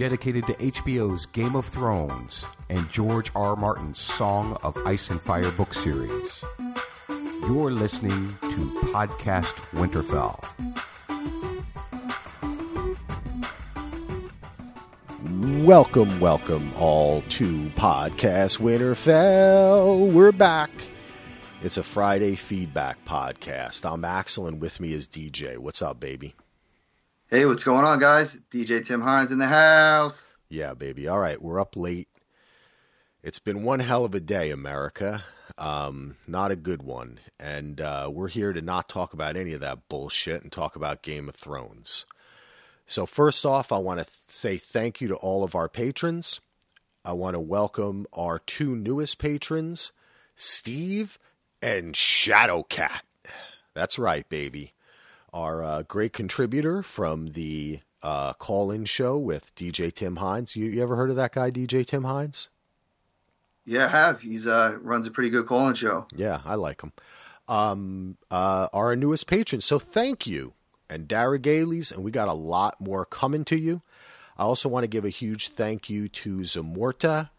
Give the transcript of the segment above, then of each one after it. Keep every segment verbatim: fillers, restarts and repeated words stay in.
dedicated to H B O's Game of Thrones and George R. Martin's Song of Ice and Fire book series. You're listening to Podcast Winterfell. Welcome, welcome all to Podcast Winterfell. We're back. It's a Friday feedback podcast. I'm Axel and with me is D J. What's up, baby? Hey, what's going on, guys? D J Tim Hines in the house. Yeah, baby. All right, we're up late. It's been one hell of a day, America. Um, not a good one. And uh, we're here to not talk about any of that bullshit and talk about Game of Thrones. So first off, I want to th- say thank you to all of our patrons. I want to welcome our two newest patrons, Steve and Shadowcat. That's right, baby. Our uh, great contributor from the uh, call-in show with D J Tim Hines. You, you ever heard of that guy, D J Tim Hines? Yeah, I have. He's uh, runs a pretty good call-in show. Yeah, I like him. Um, uh, our newest patron, so thank you. And Dara Galey's, and we got a lot more coming to you. I also want to give a huge thank you to Zamorta,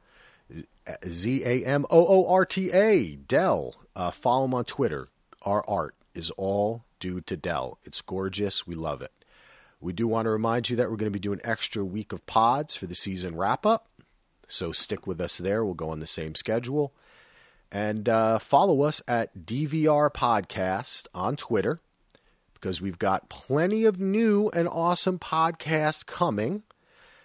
Z A M O O R T A, Dell. Uh, follow him on Twitter. Our art is all due to Dell. It's gorgeous. We love it. We do want to remind you that we're going to be doing extra week of pods for the season wrap up. So stick with us there. We'll go on the same schedule. And uh, follow us at D V R Podcast on Twitter, because we've got plenty of new and awesome podcasts coming.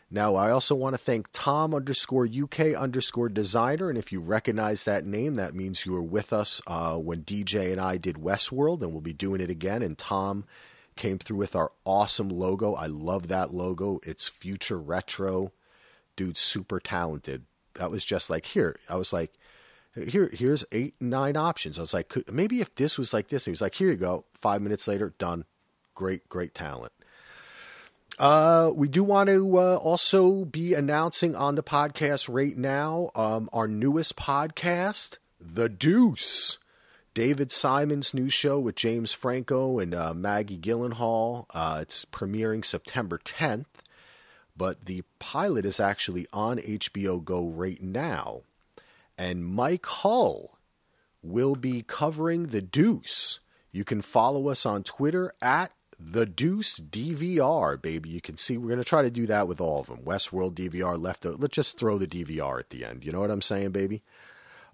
Now, I also want to thank Tom underscore UK underscore designer. And if you recognize that name, that means you were with us uh, when D J and I did Westworld, and we'll be doing it again. And Tom came through with our awesome logo. I love that logo. It's future retro. Dude's super talented. That was just like, here, I was like, Here, here's eight, nine options. I was like, could, maybe if this was like this, he was like, here you go. Five minutes later, done. Great, great talent. Uh, we do want to uh, also be announcing on the podcast right now um, our newest podcast, The Deuce. David Simon's new show with James Franco and uh, Maggie Gyllenhaal. Uh, it's premiering September tenth, but the pilot is actually on H B O Go right now. And Mike Hull will be covering The Deuce. You can follow us on Twitter at The Deuce D V R, baby. You can see we're going to try to do that with all of them. Westworld D V R, left. Let's just throw the D V R at the end. You know what I'm saying, baby?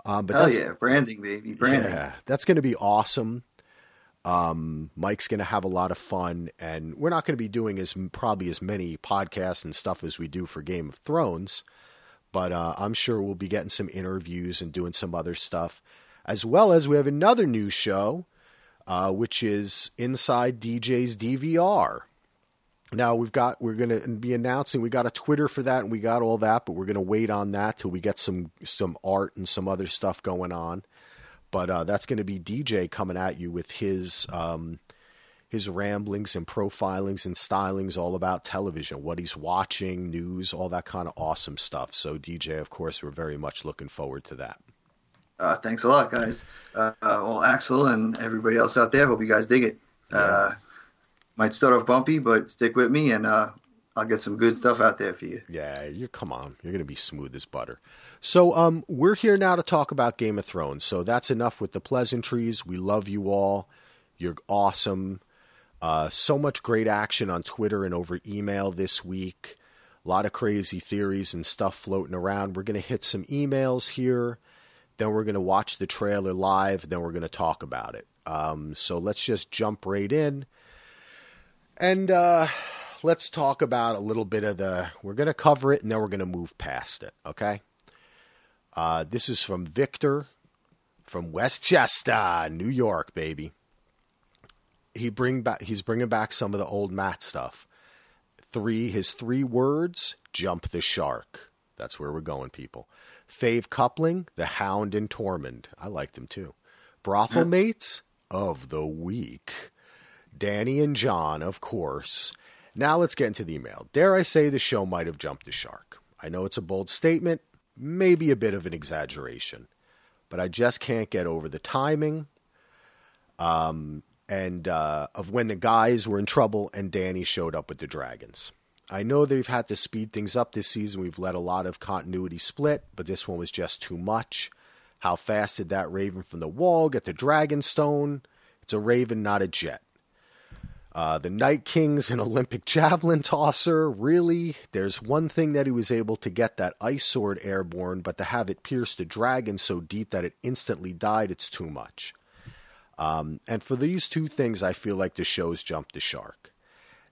Um, but Hell that's, yeah, branding, baby, branding. Yeah, that's going to be awesome. Um, Mike's going to have a lot of fun. And we're not going to be doing as probably as many podcasts and stuff as we do for Game of Thrones. But uh, I'm sure we'll be getting some interviews and doing some other stuff, as well as we have another new show, uh, which is Inside D J's D V R. Now we've got we're going to be announcing we got a Twitter for that and we got all that, but we're going to wait on that till we get some some art and some other stuff going on. But uh, that's going to be D J coming at you with his um, his ramblings and profilings and stylings all about television, what he's watching, news, all that kind of awesome stuff. So D J, of course, we're very much looking forward to that. Uh, thanks a lot, guys. Uh, well, Axel and everybody else out there, hope you guys dig it. Uh, yeah. Might start off bumpy, but stick with me and uh, I'll get some good stuff out there for you. Yeah, you come on. You're going to be smooth as butter. So um, we're here now to talk about Game of Thrones. So that's enough with the pleasantries. We love you all. You're awesome. Uh, so much great action on Twitter and over email this week. A lot of crazy theories and stuff floating around. We're going to hit some emails here. Then we're going to watch the trailer live. Then we're going to talk about it. Um, so let's just jump right in. And uh, let's talk about a little bit of the... We're going to cover it and then we're going to move past it. Okay? Uh, this is from Victor from Westchester, New York, baby. He bring back. He's bringing back some of the old Matt stuff. Three, his three words, jump the shark. That's where we're going, people. Fave coupling, the Hound and Tormund. I liked him too. Brothel mates of the week. Danny and John, of course. Now let's get into the email. Dare I say the show might have jumped the shark. I know it's a bold statement, maybe a bit of an exaggeration, but I just can't get over the timing. Um... and uh, of when the guys were in trouble and Danny showed up with the dragons. I know they've had to speed things up this season. We've let a lot of continuity split, but this one was just too much. How fast did that raven from the wall get the Dragonstone? It's a raven, not a jet. Uh, the Night King's an Olympic javelin tosser. Really? There's one thing that he was able to get that ice sword airborne, but to have it pierce the dragon so deep that it instantly died, it's too much. Um, and for these two things, I feel like the show's jumped the shark.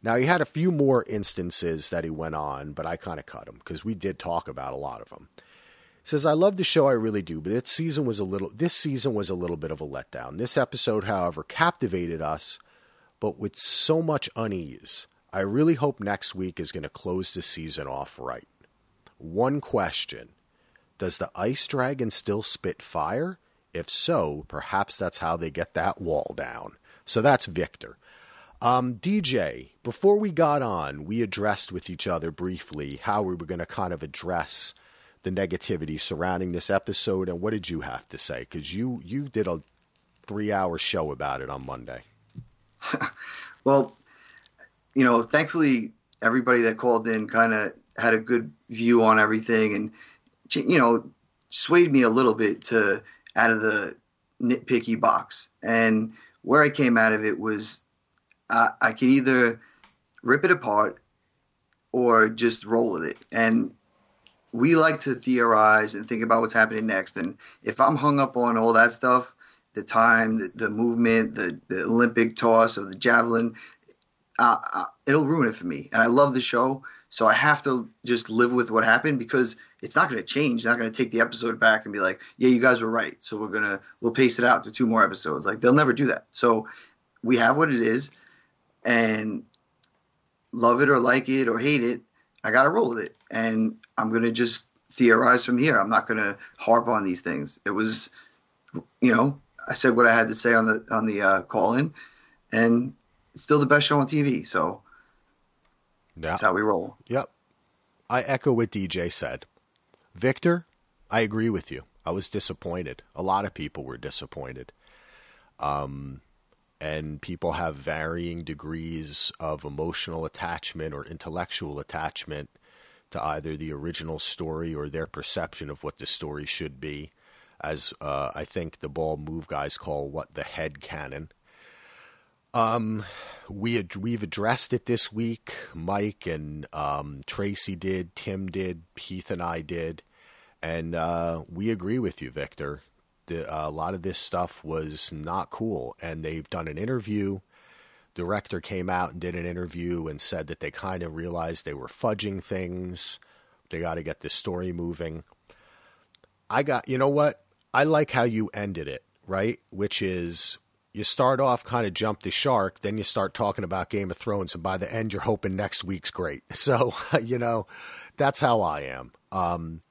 Now, he had a few more instances that he went on, but I kind of cut him because we did talk about a lot of them. He says, I love the show, I really do, but this season was a little, this season was a little bit of a letdown. This episode, however, captivated us, but with so much unease. I really hope next week is going to close the season off right. One question. Does the ice dragon still spit fire? If so, perhaps that's how they get that wall down. So that's Victor. Um, D J, before we got on, we addressed with each other briefly how we were going to kind of address the negativity surrounding this episode. And what did you have to say? Because you, you did a three-hour show about it on Monday. Well, you know, thankfully, everybody that called in kind of had a good view on everything and, you know, swayed me a little bit to out of the nitpicky box. And where I came out of it was, I, I can either rip it apart or just roll with it. And we like to theorize and think about what's happening next. And if I'm hung up on all that stuff, the time, the, the movement, the, the Olympic toss or the javelin, uh, uh, it'll ruin it for me. And I love the show, so I have to just live with what happened because it's not going to change. They're not going to take the episode back and be like, yeah, you guys were right, so we're going to – we'll pace it out to two more episodes. Like, they'll never do that. So we have what it is, and love it or like it or hate it, I got to roll with it. And I'm going to just theorize from here. I'm not going to harp on these things. It was – you know, I said what I had to say on the on the uh, call-in, and it's still the best show on T V. So yeah. That's how we roll. Yep. I echo what D J said. Victor, I agree with you. I was disappointed. A lot of people were disappointed. Um, and people have varying degrees of emotional attachment or intellectual attachment to either the original story or their perception of what the story should be. As uh, I think the bald move guys call what the head canon. Um, we ad- we've addressed it this week. Mike and um, Tracy did, Tim did, Heath and I did, and uh, we agree with you, Victor. The, uh, a lot of this stuff was not cool, and they've done an interview. Director came out and did an interview and said that they kind of realized they were fudging things. They got to get the story moving. I got, you know what? I like how you ended it, right? Which is you start off kind of jump the shark, then you start talking about Game of Thrones, and by the end, you're hoping next week's great. So, you know, that's how I am. Um,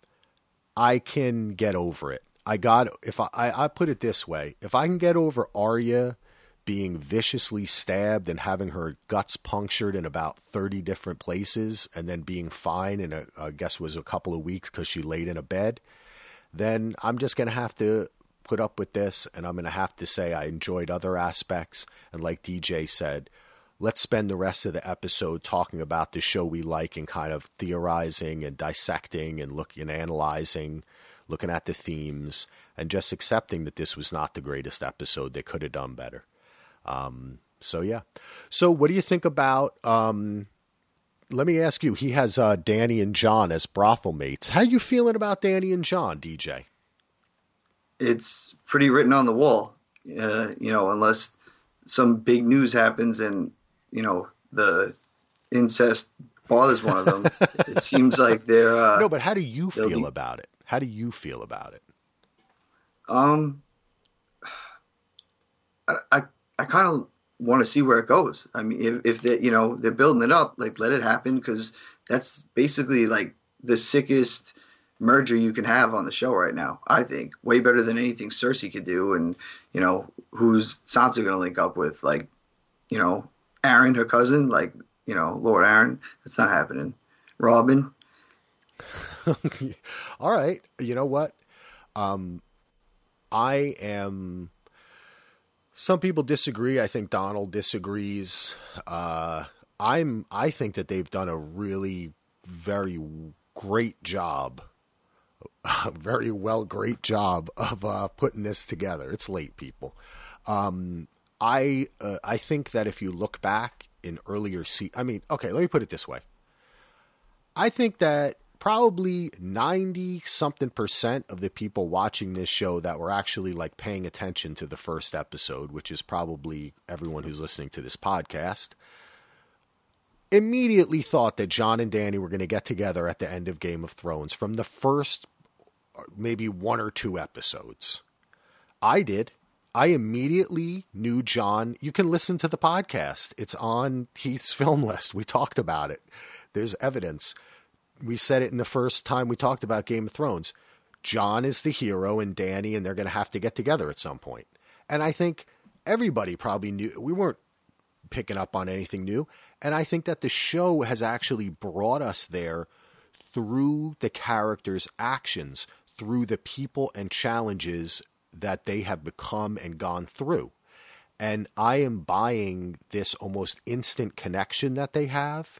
I can get over it. I got, if I, I, I put it this way, if I can get over Arya being viciously stabbed and having her guts punctured in about thirty different places, and then being fine in, a, I guess, was a couple of weeks because she laid in a bed, then I'm just going to have to put up with this, and I'm going to have to say I enjoyed other aspects. And like D J said, let's spend the rest of the episode talking about the show we like and kind of theorizing and dissecting and looking and analyzing, looking at the themes, and just accepting that this was not the greatest episode. They could have done better. Um, so, yeah. So what do you think about... Um, Let me ask you, he has uh, Danny and John as brothel mates. How you feeling about Danny and John, D J? It's pretty written on the wall, uh, you know, unless some big news happens and, you know, the incest bothers one of them. It seems like they're... Uh, no, but how do you feel be... about it? How do you feel about it? Um, I, I, I kind of... want to see where it goes. I mean, if, if they, you know, they're building it up, like let it happen. Because that's basically like the sickest merger you can have on the show right now. I think way better than anything Cersei could do. And, you know, who's Sansa going to link up with? Like, you know, Aaron, her cousin, like, you know, Lord Aaron, that's not happening. Robin. All right. You know what? Um, I am, Some people disagree. I think Donald disagrees. Uh, I'm I think that they've done a really very great job, a very well great job of uh, putting this together. It's late, people. Um, I uh, I think that if you look back in earlier se- I mean, okay, let me put it this way. I think that probably ninety something percent of the people watching this show that were actually like paying attention to the first episode, which is probably everyone who's listening to this podcast, immediately thought that John and Danny were going to get together at the end of Game of Thrones from the first maybe one or two episodes. I did. I immediately knew John. You can listen to the podcast. It's on Heath's film list. We talked about it. There's evidence. We said it in the first time we talked about Game of Thrones. John is the hero and Danny, and they're going to have to get together at some point. And I think everybody probably knew. We weren't picking up on anything new. And I think that the show has actually brought us there through the characters' actions, through the people and challenges that they have become and gone through. And I am buying this almost instant connection that they have.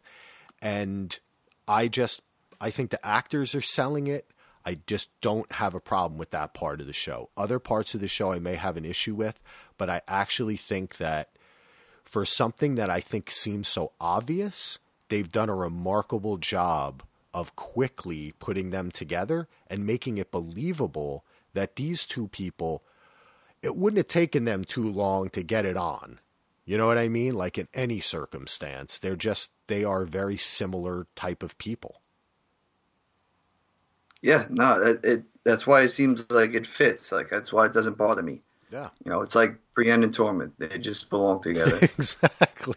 And I just... I think the actors are selling it. I just don't have a problem with that part of the show. Other parts of the show I may have an issue with, but I actually think that for something that I think seems so obvious, they've done a remarkable job of quickly putting them together and making it believable that these two people, it wouldn't have taken them too long to get it on. You know what I mean? Like in any circumstance, they're just, they are very similar type of people. Yeah, no, it, it, that's why it seems like it fits. Like, that's why it doesn't bother me. Yeah. You know, it's like Brienne and Tormund. They just belong together. Exactly.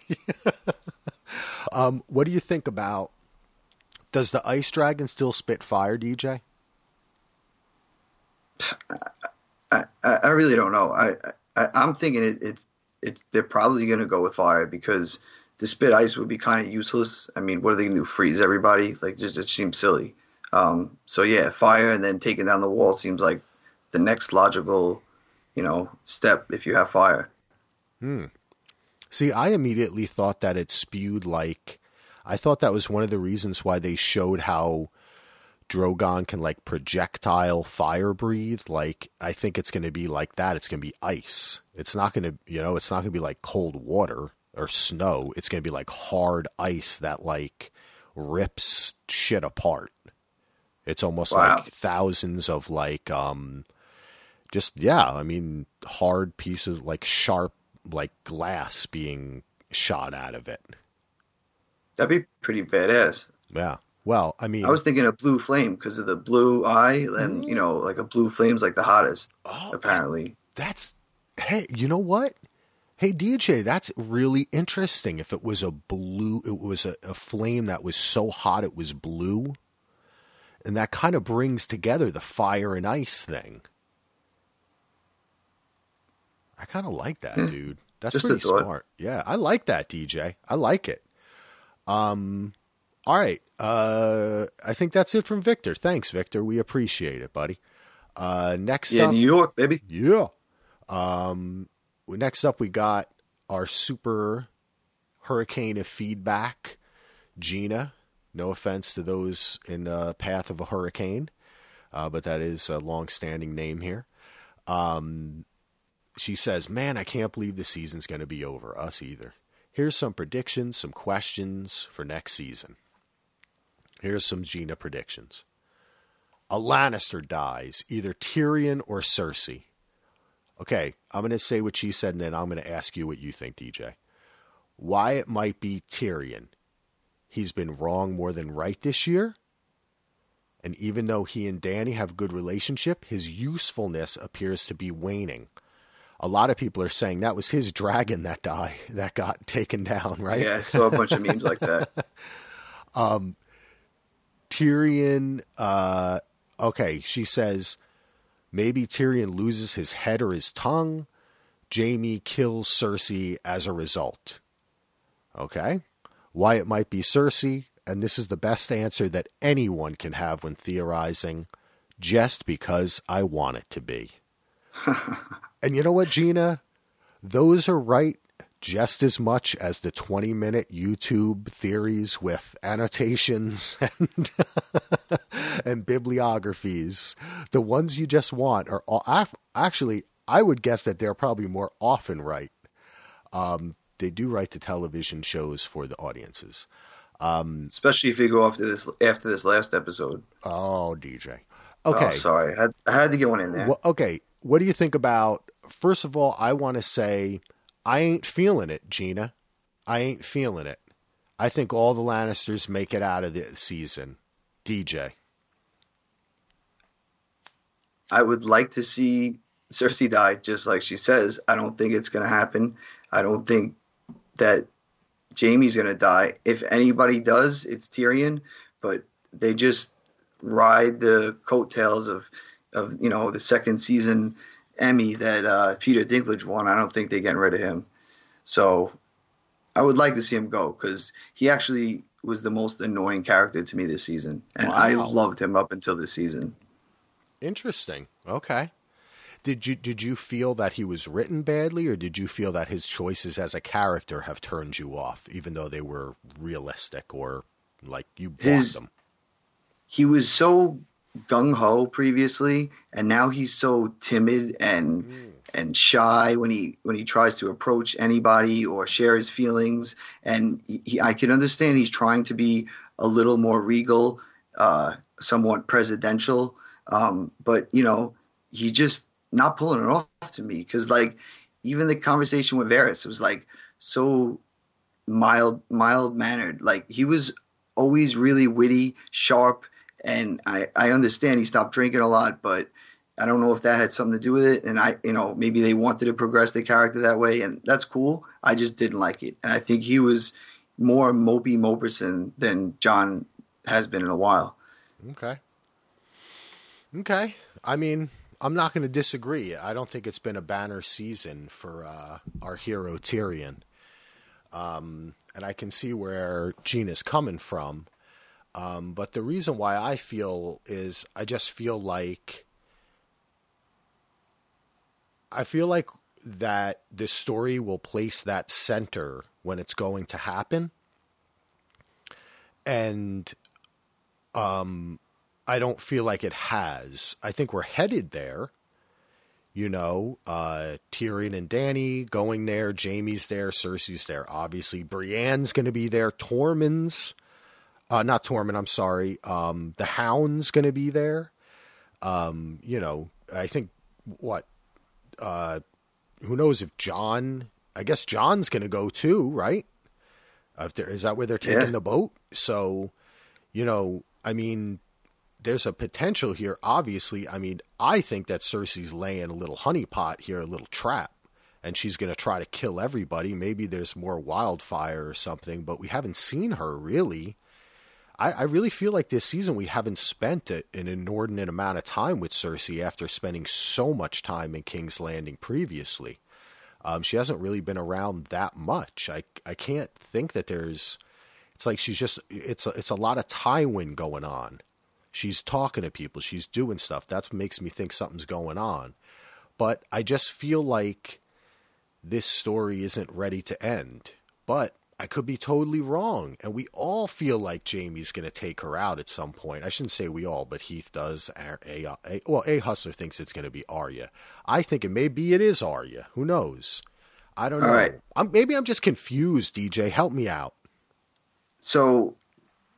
um, what do you think about, does the ice dragon still spit fire, D J? I, I, I really don't know. I, I, I'm thinking it, it's, it's, they're probably going to go with fire because the spit ice would be kind of useless. I mean, what are they going to do? Freeze everybody? Like, just, it seems silly. Um, so yeah, fire and then taking down the wall seems like the next logical, you know, step if you have fire. Hmm. See, I immediately thought that it spewed like, I thought that was one of the reasons why they showed how Drogon can like projectile fire breathe. Like, I think it's going to be like that. It's going to be ice. It's not going to, you know, it's not going to be like cold water or snow. It's going to be like hard ice that like rips shit apart. It's almost wow. like thousands of like, um, just, yeah, I mean, hard pieces, like sharp, like glass being shot out of it. That'd be pretty badass. Yeah. Well, I mean, I was thinking a blue flame because of the blue eye and, you know, like a blue flame's like the hottest, oh, apparently. That's, hey, you know what? Hey, D J, that's really interesting. If it was a blue, it was a, a flame that was so hot it was blue. And that kind of brings together the fire and ice thing. I kind of like that, dude. That's Just pretty smart. Yeah, I like that, D J. I like it. Um, all right. Uh, I think that's it from Victor. Thanks, Victor. We appreciate it, buddy. Uh, next yeah, up, New York, baby. Yeah. Um, next up, we got our super hurricane of feedback, Gina. No offense to those in the path of a hurricane, uh, but that is a long-standing name here. Um, she says, man, I can't believe the season's going to be over. Us either. Here's some predictions, some questions for next season. Here's some Gina predictions. A Lannister dies, either Tyrion or Cersei. Okay, I'm going to say what she said, and then I'm going to ask you what you think, D J. Why it might be Tyrion. He's been wrong more than right this year. And even though he and Danny have a good relationship, his usefulness appears to be waning. A lot of people are saying that was his dragon that died, that got taken down, right? Yeah, I saw a bunch of memes like that. Um, Tyrion, uh, okay, she says, maybe Tyrion loses his head or his tongue. Jaime kills Cersei as a result. Okay. Why it might be Cersei, and this is the best answer that anyone can have when theorizing, just because I want it to be. And you know what, Gina? Those are right just as much as the twenty minute YouTube theories with annotations and, and bibliographies. The ones you just want are all, I've, actually, I would guess that they're probably more often right. Um, they do write the television shows for the audiences. Um, Especially if you go after this, after this last episode. Oh, D J. Okay. Oh, sorry. I had, I had to get one in there. Well, okay. What do you think about, first of all, I want to say, I ain't feeling it, Gina. I ain't feeling it. I think all the Lannisters make it out of the season. D J. I would like to see Cersei die, just like she says. I don't think it's going to happen. I don't think that Jaime's going to die. If anybody does, it's Tyrion. But they just ride the coattails of, of you know, the second season Emmy that uh, Peter Dinklage won. I don't think they're getting rid of him. So I would like to see him go, because he actually was the most annoying character to me this season. And wow. I loved him up until this season. Interesting. Okay. Did you did you feel that he was written badly, or did you feel that his choices as a character have turned you off, even though they were realistic, or like you bought his, them? He was so gung-ho previously, and now he's so timid and mm. and shy when he when he tries to approach anybody or share his feelings. And he, I can understand he's trying to be a little more regal, uh, somewhat presidential, um, but you know, he just not pulling it off to me, because like even the conversation with Varys, it was like so mild mild mannered. Like he was always really witty, sharp. And I, I understand he stopped drinking a lot, but I don't know if that had something to do with it. And I, you know, maybe they wanted to progress the character that way, and that's cool. I just didn't like it. And I think he was more mopey Moperson than John has been in a while. Okay. Okay. I mean, I'm not going to disagree. I don't think it's been a banner season for uh, our hero Tyrion. Um, and I can see where Gina's coming from. Um, but the reason why I feel is I just feel like I feel like that the story will place that center when it's going to happen. And um, I don't feel like it has. I think we're headed there. You know, uh, Tyrion and Danny going there. Jaime's there. Cersei's there. Obviously, Brienne's going to be there. Tormund's. Uh, not Tormund, I'm sorry. Um, the Hound's going to be there. Um, you know, I think what, uh, who knows if John, I guess John's going to go too, right? If there, is that where they're taking yeah. the boat? So, you know, I mean, there's a potential here. Obviously, I mean, I think that Cersei's laying a little honeypot here, a little trap, and she's going to try to kill everybody. Maybe there's more wildfire or something, but we haven't seen her really. I really feel like this season we haven't spent an inordinate amount of time with Cersei after spending so much time in King's Landing previously. Um, she hasn't really been around that much. I I can't think that there's. It's like she's just. It's a, it's a lot of Tywin going on. She's talking to people. She's doing stuff. That makes me think something's going on. But I just feel like this story isn't ready to end. But I could be totally wrong, and we all feel like Jaime's going to take her out at some point. I shouldn't say we all, but Heath does. A, a, a, well, A Hustler thinks it's going to be Arya. I think it maybe it is Arya. Who knows? I don't all know. Right. I'm, maybe I'm just confused, D J. Help me out. So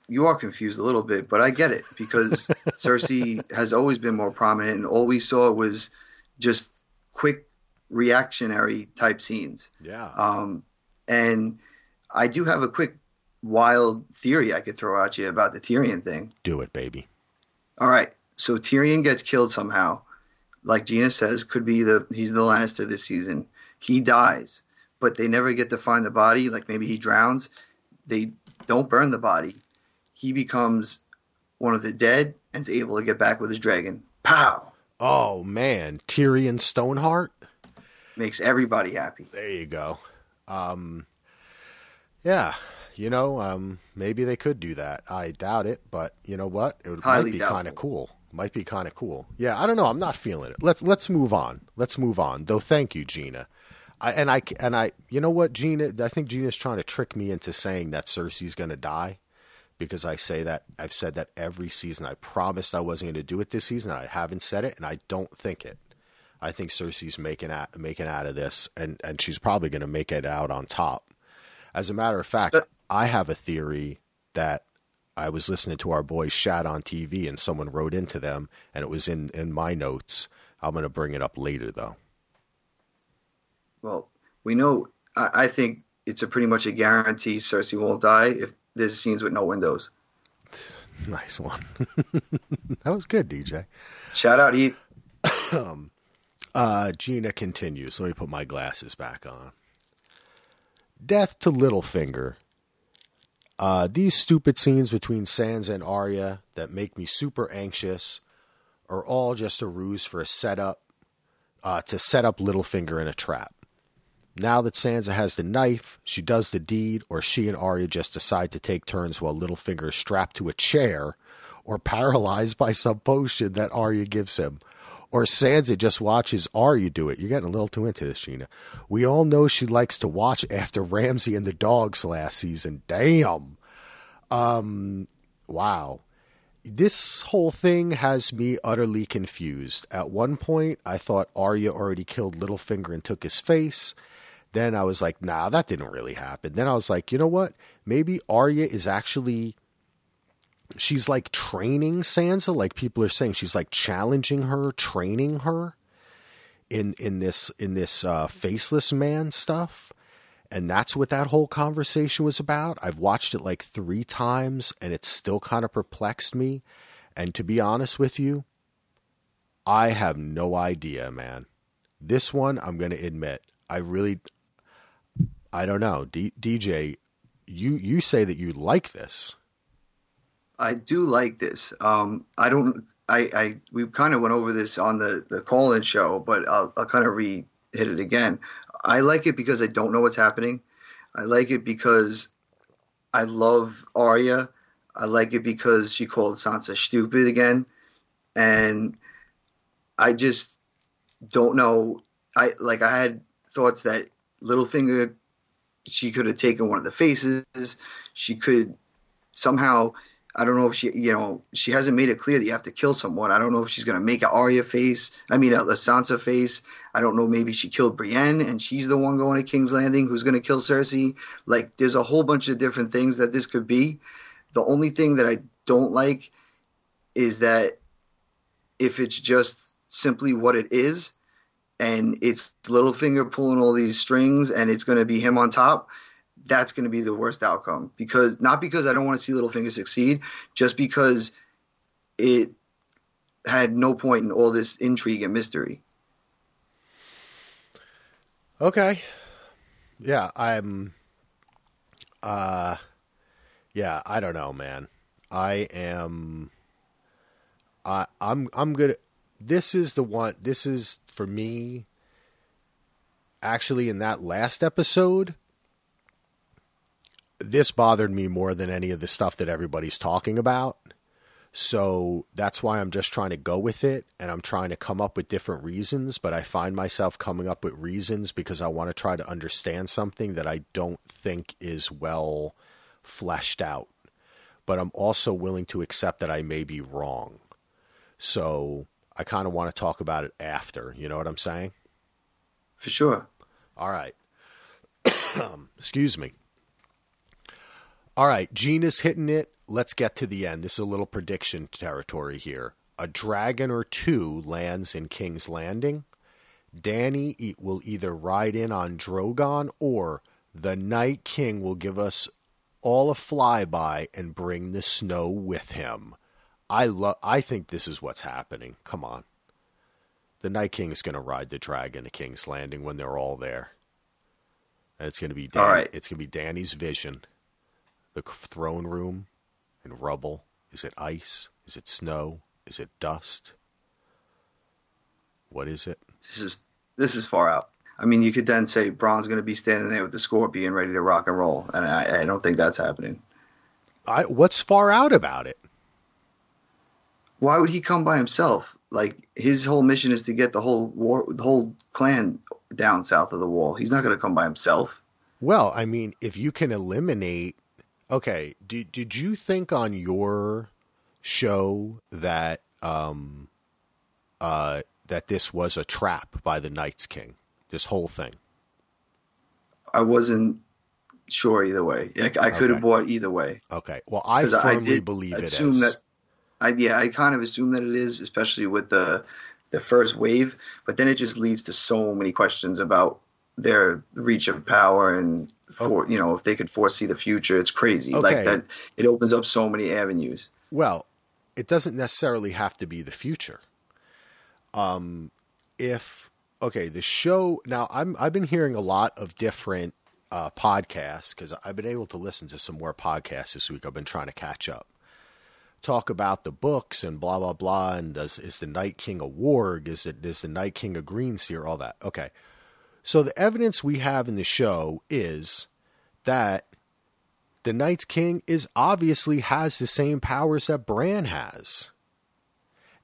you are confused a little bit, but I get it, because Cersei has always been more prominent, and all we saw was just quick reactionary type scenes. Yeah. Um, and I do have a quick, wild theory I could throw at you about the Tyrion thing. Do it, baby. All right. So Tyrion gets killed somehow. Like Gina says, could be the he's the Lannister this season. He dies, but they never get to find the body. Like maybe he drowns. They don't burn the body. He becomes one of the dead and is able to get back with his dragon. Pow! Oh, man. Tyrion Stoneheart? Makes everybody happy. There you go. Um... Yeah, you know, um, maybe they could do that. I doubt it, but you know what? It Highly might be kind of cool. Might be kind of cool. Yeah, I don't know. I'm not feeling it. Let's let's move on. Let's move on. Though, thank you, Gina. I, and I and I, you know what, Gina? I think Gina's trying to trick me into saying that Cersei's going to die, because I say that I've said that every season. I promised I wasn't going to do it this season. I haven't said it, and I don't think it. I think Cersei's making out, making out of this, and, and she's probably going to make it out on top. As a matter of fact, I have a theory that I was listening to our boys Shad on T V, and someone wrote into them, and it was in, in my notes. I'm going to bring it up later, though. Well, we know, I, I think it's a pretty much a guarantee Cersei won't die if there's scenes with no windows. Nice one. That was good, D J. Shout out, Heath. um, uh, Gina continues. Let me put my glasses back on. Death to Littlefinger. Uh, these stupid scenes between Sansa and Arya that make me super anxious are all just a ruse for a setup, uh, to set up Littlefinger in a trap. Now that Sansa has the knife, she does the deed, or she and Arya just decide to take turns while Littlefinger is strapped to a chair or paralyzed by some potion that Arya gives him. Or Sansa just watches Arya do it. You're getting a little too into this, Gina. We all know she likes to watch after Ramsay and the dogs last season. Damn. Um, wow. This whole thing has me utterly confused. At one point, I thought Arya already killed Littlefinger and took his face. Then I was like, nah, that didn't really happen. Then I was like, you know what? Maybe Arya is actually... she's like training Sansa, like people are saying. She's like challenging her, training her in in this in this uh, faceless man stuff, and that's what that whole conversation was about. I've watched it like three times, and it still kind of perplexed me. And to be honest with you, I have no idea, man. This one, I'm going to admit, I really, I don't know. D- DJ, you you say that you like this. I do like this. Um, I don't. I, I we kind of went over this on the, the call-in show, but I'll, I'll kind of re hit it again. I like it because I don't know what's happening. I like it because I love Arya. I like it because she called Sansa stupid again, and I just don't know. I like. I had thoughts that Littlefinger, she could have taken one of the faces. She could somehow. I don't know if she, you know, she hasn't made it clear that you have to kill someone. I don't know if she's going to make an Arya face. I mean, a Sansa face. I don't know. Maybe she killed Brienne and she's the one going to King's Landing who's going to kill Cersei. Like, there's a whole bunch of different things that this could be. The only thing that I don't like is that if it's just simply what it is and it's Littlefinger pulling all these strings and it's going to be him on top, that's going to be the worst outcome. Because not because I don't want to see Littlefinger succeed, just because it had no point in all this intrigue and mystery. Okay. Yeah, I'm uh yeah, I don't know, man. I am I I'm I'm gonna this is the one this is for me actually in that last episode. This bothered me more than any of the stuff that everybody's talking about. So that's why I'm just trying to go with it. And I'm trying to come up with different reasons, but I find myself coming up with reasons because I want to try to understand something that I don't think is well fleshed out, but I'm also willing to accept that I may be wrong. So I kind of want to talk about it after, you know what I'm saying? For sure. All right. Excuse me. All right, Gina's hitting it. Let's get to the end. This is a little prediction territory here. A dragon or two lands in King's Landing. Danny will either ride in on Drogon or the Night King will give us all a flyby and bring the snow with him. I love. I think this is what's happening. Come on. The Night King is going to ride the dragon to King's Landing when they're all there. And it's going to be Dan- all right. It's going to be Danny's vision. The throne room and rubble. Is it ice? Is it snow? Is it dust? What is it? This is this is far out. I mean, you could then say Braun's going to be standing there with the scorpion ready to rock and roll, and I, I don't think that's happening. I, what's far out about it? Why would he come by himself? Like, his whole mission is to get the whole war, the whole clan down south of the wall. He's not going to come by himself. Well, I mean, if you can eliminate... Okay, did, did you think on your show that um, uh, that this was a trap by the Night King, this whole thing? I wasn't sure either way. I, I could okay. have bought either way. Okay, well, I firmly I did, believe it assume is. That, I, yeah, I kind of assume that it is, especially with the the first wave, but then it just leads to so many questions about their reach of power and for, oh. you know, if they could foresee the future, it's crazy. Okay. Like that, it opens up so many avenues. Well, it doesn't necessarily have to be the future. Um, if, okay, the show now I'm, I've been hearing a lot of different uh, podcasts, cause I've been able to listen to some more podcasts this week. I've been trying to catch up, talk about the books and blah, blah, blah. And does, is the Night King a warg? Is it, is the Night King a greenseer? All that. Okay. So the evidence we have in the show is that the Night King is obviously has the same powers that Bran has,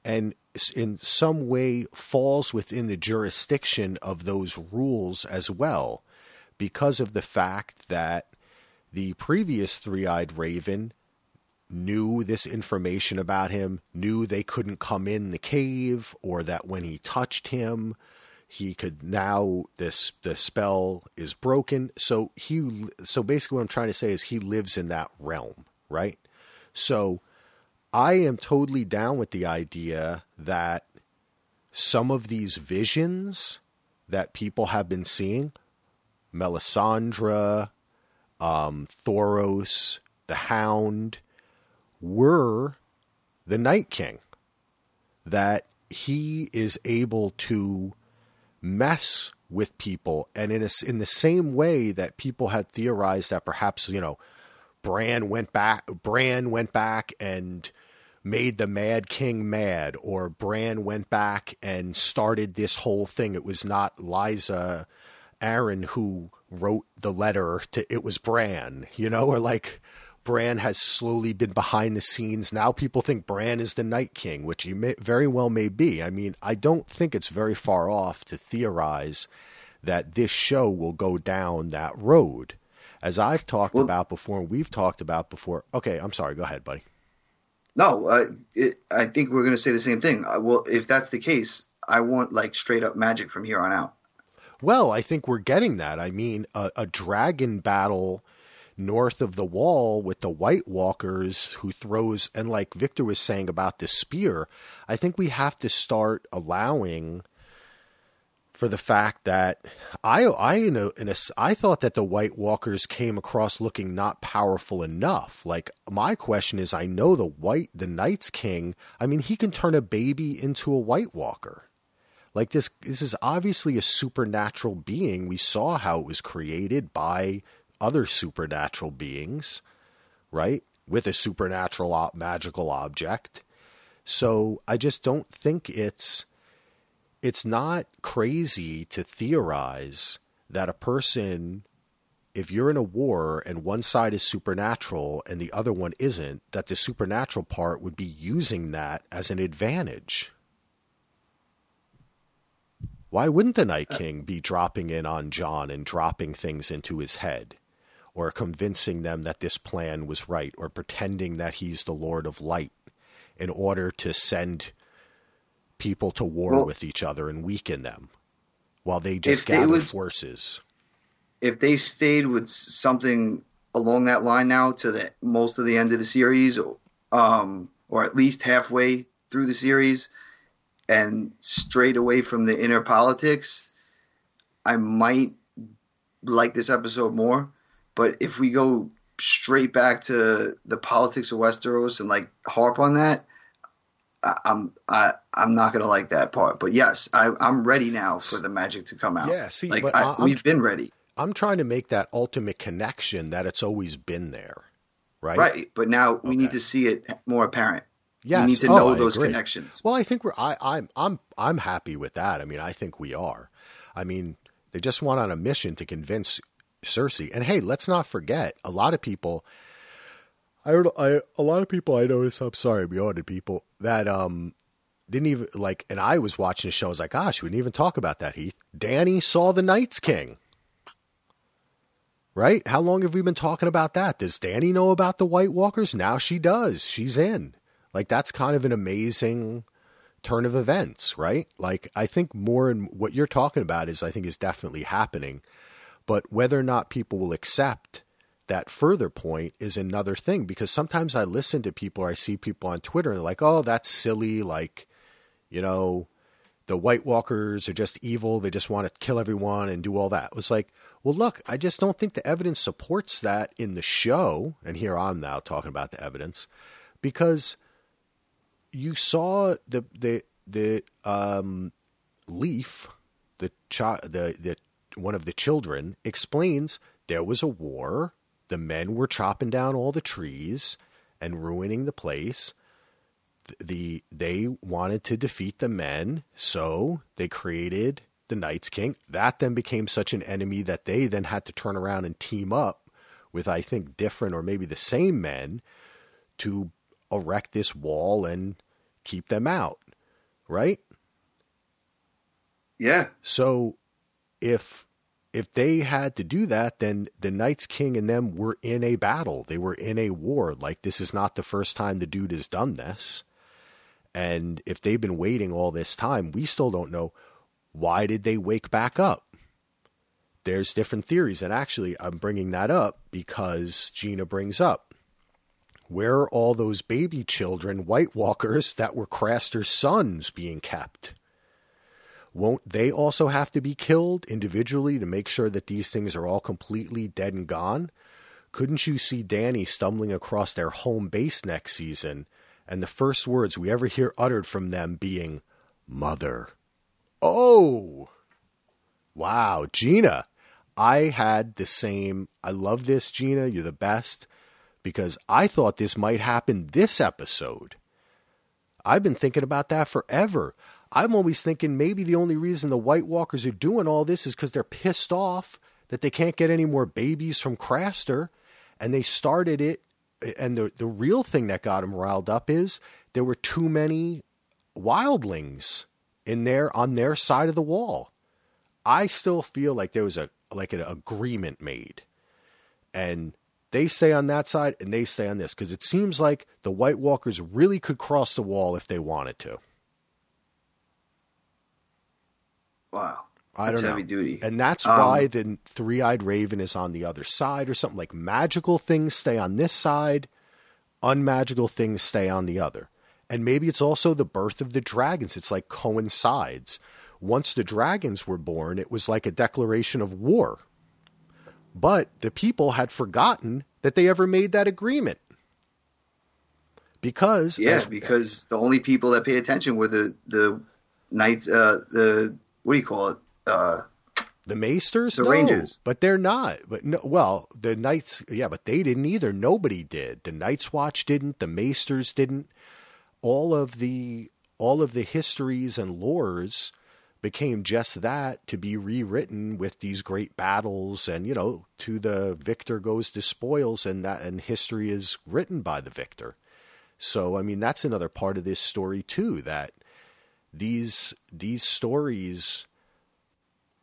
and in some way falls within the jurisdiction of those rules as well, because of the fact that the previous three-eyed raven knew this information about him, knew they couldn't come in the cave, or that when he touched him, he could now, this, the spell is broken. So he, so basically what I'm trying to say is he lives in that realm, right? So I am totally down with the idea that some of these visions that people have been seeing, Melisandre, um, Thoros, the Hound, were the Night King, that he is able to mess with people. And in a, in the same way that people had theorized that perhaps, you know, Bran went back, Bran went back and made the Mad King mad, or Bran went back and started this whole thing. It was not Liza Aaron who wrote the letter to, it was Bran, you know, or like Bran has slowly been behind the scenes. Now people think Bran is the Night King, which he may, very well may be. I mean, I don't think it's very far off to theorize that this show will go down that road. As I've talked well, about before, and we've talked about before. Okay, I'm sorry. Go ahead, buddy. No, uh, it, I think we're going to say the same thing. I, well, if that's the case, I want like straight up magic from here on out. Well, I think we're getting that. I mean, a, a dragon battle north of the wall with the White Walkers who throws, and like Victor was saying about this spear, I think we have to start allowing for the fact that I, I, you know, in a, I thought that the White Walkers came across looking not powerful enough. Like my question is, I know the white, the Night King, I mean, he can turn a baby into a White Walker. Like this, this is obviously a supernatural being. We saw how it was created by other supernatural beings, right? With a supernatural op- magical object. So I just don't think it's, it's not crazy to theorize that a person, if you're in a war and one side is supernatural and the other one isn't, that the supernatural part would be using that as an advantage. Why wouldn't the Night King be dropping in on John and dropping things into his head, or convincing them that this plan was right, or pretending that he's the Lord of Light in order to send people to war well, with each other and weaken them while they just gather they would, forces. If they stayed with something along that line now to the most of the end of the series, um, or at least halfway through the series, and strayed away from the inner politics, I might like this episode more. But if we go straight back to the politics of Westeros and like harp on that, I, I'm I, I'm not gonna like that part. But yes, I, I'm ready now for the magic to come out. Yeah, see, like but I, I, we've been ready. I'm trying to make that ultimate connection that it's always been there, right? Right. But now okay. we need to see it more apparent. Yes, we need to know oh, those agree. connections. Well, I think we're. I, I'm I'm I'm happy with that. I mean, I think we are. I mean, they just went on a mission to convince Cersei. And hey, let's not forget, a lot of people I heard I a lot of people I noticed, I'm sorry, we audited people, that um didn't even like, and I was watching the show. I was like, gosh, we didn't even talk about that, Heath. Danny saw the Night King. Right? How long have we been talking about that? Does Danny know about the White Walkers? Now she does. She's in. Like, that's kind of an amazing turn of events, right? Like, I think more in what you're talking about is, I think, is definitely happening. But whether or not people will accept that further point is another thing. Because sometimes I listen to people or I see people on Twitter and they're like, oh, that's silly. Like, you know, the White Walkers are just evil. They just want to kill everyone and do all that. It was like, well, look, I just don't think the evidence supports that in the show. And here I'm now talking about the evidence, because you saw the the the um, Leaf, the child, the the one of the children explains there was a war. The men were chopping down all the trees and ruining the place. The they wanted to defeat the men, so they created the Night's King. That then became such an enemy that they then had to turn around and team up with, I think, different or maybe the same men to erect this wall and keep them out, right? Yeah. So if if they had to do that, then the Night's King and them were in a battle. They were in a war. Like, this is not the first time the dude has done this. And if they've been waiting all this time, we still don't know, why did they wake back up? There's different theories. And actually, I'm bringing that up because Gina brings up, where are all those baby children, White Walkers, that were Craster's sons being kept? Won't they also have to be killed individually to make sure that these things are all completely dead and gone? Couldn't you see Danny stumbling across their home base next season, and the first words we ever hear uttered from them being, "Mother"? Oh, wow, Gina. I had the same. I love this, Gina. You're the best, because I thought this might happen this episode. I've been thinking about that forever. I'm always thinking maybe the only reason the White Walkers are doing all this is because they're pissed off that they can't get any more babies from Craster. And they started it. And the, the real thing that got them riled up is there were too many wildlings in there on their side of the wall. I still feel like there was a, like an agreement made, and they stay on that side and they stay on this. Cause it seems like the White Walkers really could cross the wall if they wanted to. Wow. I don't know. Heavy duty. And that's um, why the three-eyed raven is on the other side or something. Like, magical things stay on this side. Unmagical things stay on the other. And maybe it's also the birth of the dragons. It's like coincides. Once the dragons were born, it was like a declaration of war. But the people had forgotten that they ever made that agreement. Because... Yeah, as, because the only people that paid attention were the, the knights, uh, the... What do you call it? Uh, the Maesters? The no, Rangers. But they're not. But no, well, the Knights, yeah, but they didn't either. Nobody did. The Night's Watch didn't. The Maesters didn't. All of the all of the histories and lores became just that, to be rewritten with these great battles. And, you know, to the victor goes the spoils, and that and history is written by the victor. So, I mean, that's another part of this story, too, that These these stories,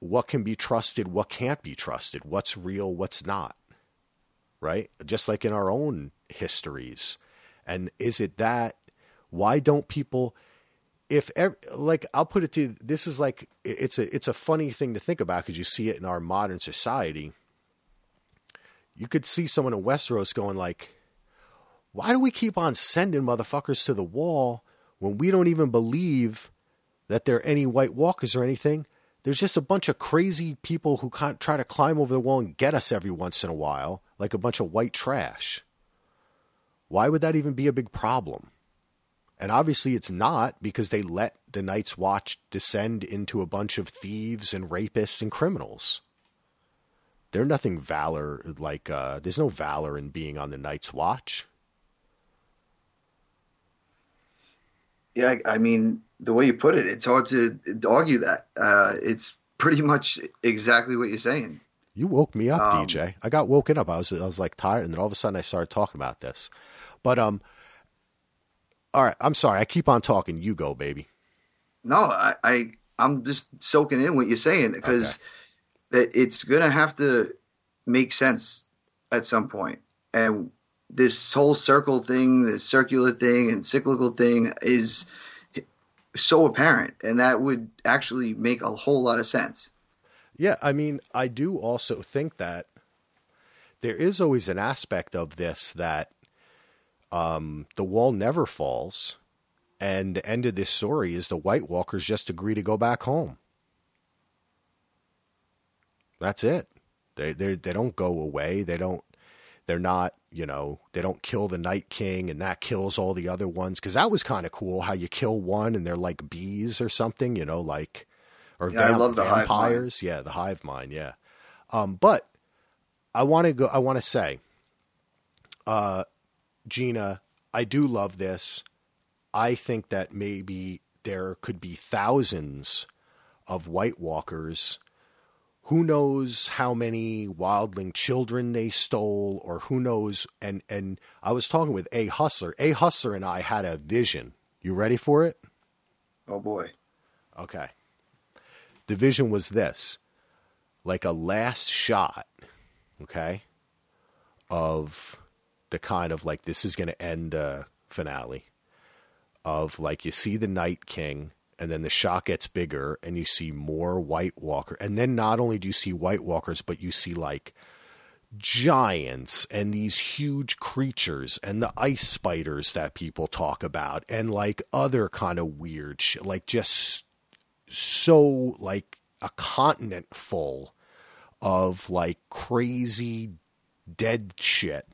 what can be trusted, what can't be trusted, what's real, what's not, right? Just like in our own histories. And is it that, why don't people, if, ever, like, I'll put it to you, this is like, it's a, it's a funny thing to think about, because you see it in our modern society. You could see someone in Westeros going like, why do we keep on sending motherfuckers to the wall when we don't even believe that there are any White Walkers or anything? There's just a bunch of crazy people who can't try to climb over the wall and get us every once in a while, like a bunch of white trash. Why would that even be a big problem? And obviously it's not, because they let the Night's Watch descend into a bunch of thieves and rapists and criminals. They're nothing valor, like, uh, there's no valor in being on the Night's Watch. Yeah, I mean, the way you put it, it's hard to argue that. Uh, it's pretty much exactly what you're saying. You woke me up, um, D J. I got woken up. I was I was like tired, and then all of a sudden I started talking about this. But um, all right, I'm sorry. I keep on talking. You go, baby. no, I, I I'm just soaking in what you're saying, because okay. it's gonna have to make sense at some point. And this whole circle thing, this circular thing, and cyclical thing is so apparent, and that would actually make a whole lot of sense. Yeah, I mean, I do also think that there is always an aspect of this that um, the wall never falls, and the end of this story is the White Walkers just agree to go back home. That's it. They they they don't go away. They don't. They're not. You know, they don't kill the Night King, and that kills all the other ones, because that was kind of cool how you kill one and they're like bees or something, you know, like or yeah, va- I love the vampires. Hive mind. Yeah, the hive mind. Yeah, um, but I want to go. I want to say, uh, Gina, I do love this. I think that maybe there could be thousands of White Walkers. Who knows how many wildling children they stole, or who knows? And, and I was talking with A Hustler. A Hustler and I had a vision. You ready for it? Oh boy. Okay. The vision was this, like a last shot. Okay. Of the kind of like, this is going to end the finale of like, you see the Night King, and then the shot gets bigger and you see more White Walker. And then not only do you see White Walkers, but you see like giants and these huge creatures and the ice spiders that people talk about, and like other kind of weird shit, like just so like a continent full of like crazy dead shit.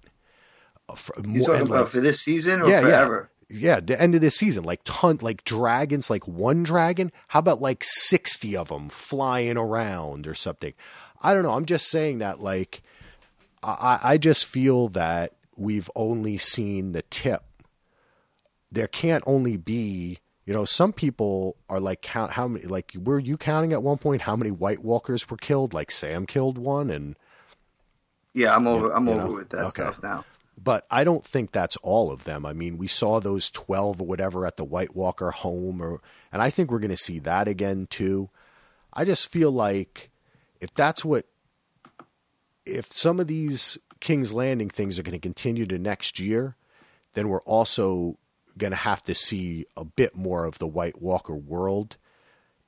You're talking about like, for this season or yeah, forever? Yeah. Yeah, the end of this season, like ton, like dragons, like one dragon. How about like sixty of them flying around or something? I don't know. I'm just saying that, like, I, I just feel that we've only seen the tip. There can't only be, you know, some people are like, count how many, like, were you counting at one point how many White Walkers were killed? Like Sam killed one, and yeah, I'm over, you, I'm you over know? with that okay. stuff now. But I don't think that's all of them. I mean, we saw those twelve or whatever at the White Walker home, or, and I think we're going to see that again too. I just feel like if that's what, if some of these King's Landing things are going to continue to next year, then we're also going to have to see a bit more of the White Walker world.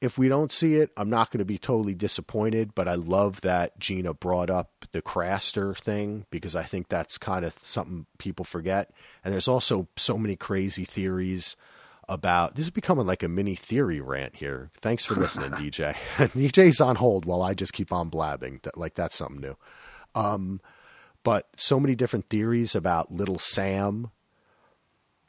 If we don't see it, I'm not going to be totally disappointed, but I love that Gina brought up the Craster thing, because I think that's kind of something people forget. And there's also so many crazy theories about, this is becoming like a mini theory rant here. Thanks for listening, D J. D J's on hold while I just keep on blabbing. That, like, that's something new. Um, but so many different theories about little Sam,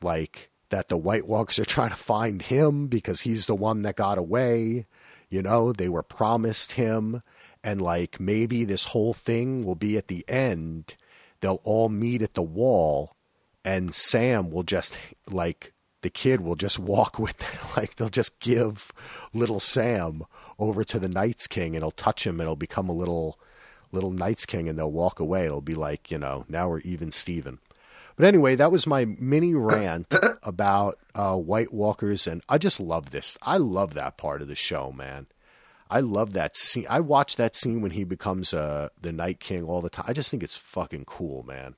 like, that the White Walkers are trying to find him because he's the one that got away. You know, they were promised him. And like, maybe this whole thing will be at the end. They'll all meet at the wall, and Sam will just, like, the kid will just walk with them. Like, they'll just give little Sam over to the Night's King, and he'll touch him, and it'll become a little, little Night's King, and they'll walk away. It'll be like, you know, now we're even Steven. But anyway, that was my mini rant about uh, White Walkers, and I just love this. I love that part of the show, man. I love that scene. I watch that scene when he becomes uh, the Night King all the time. I just think it's fucking cool, man.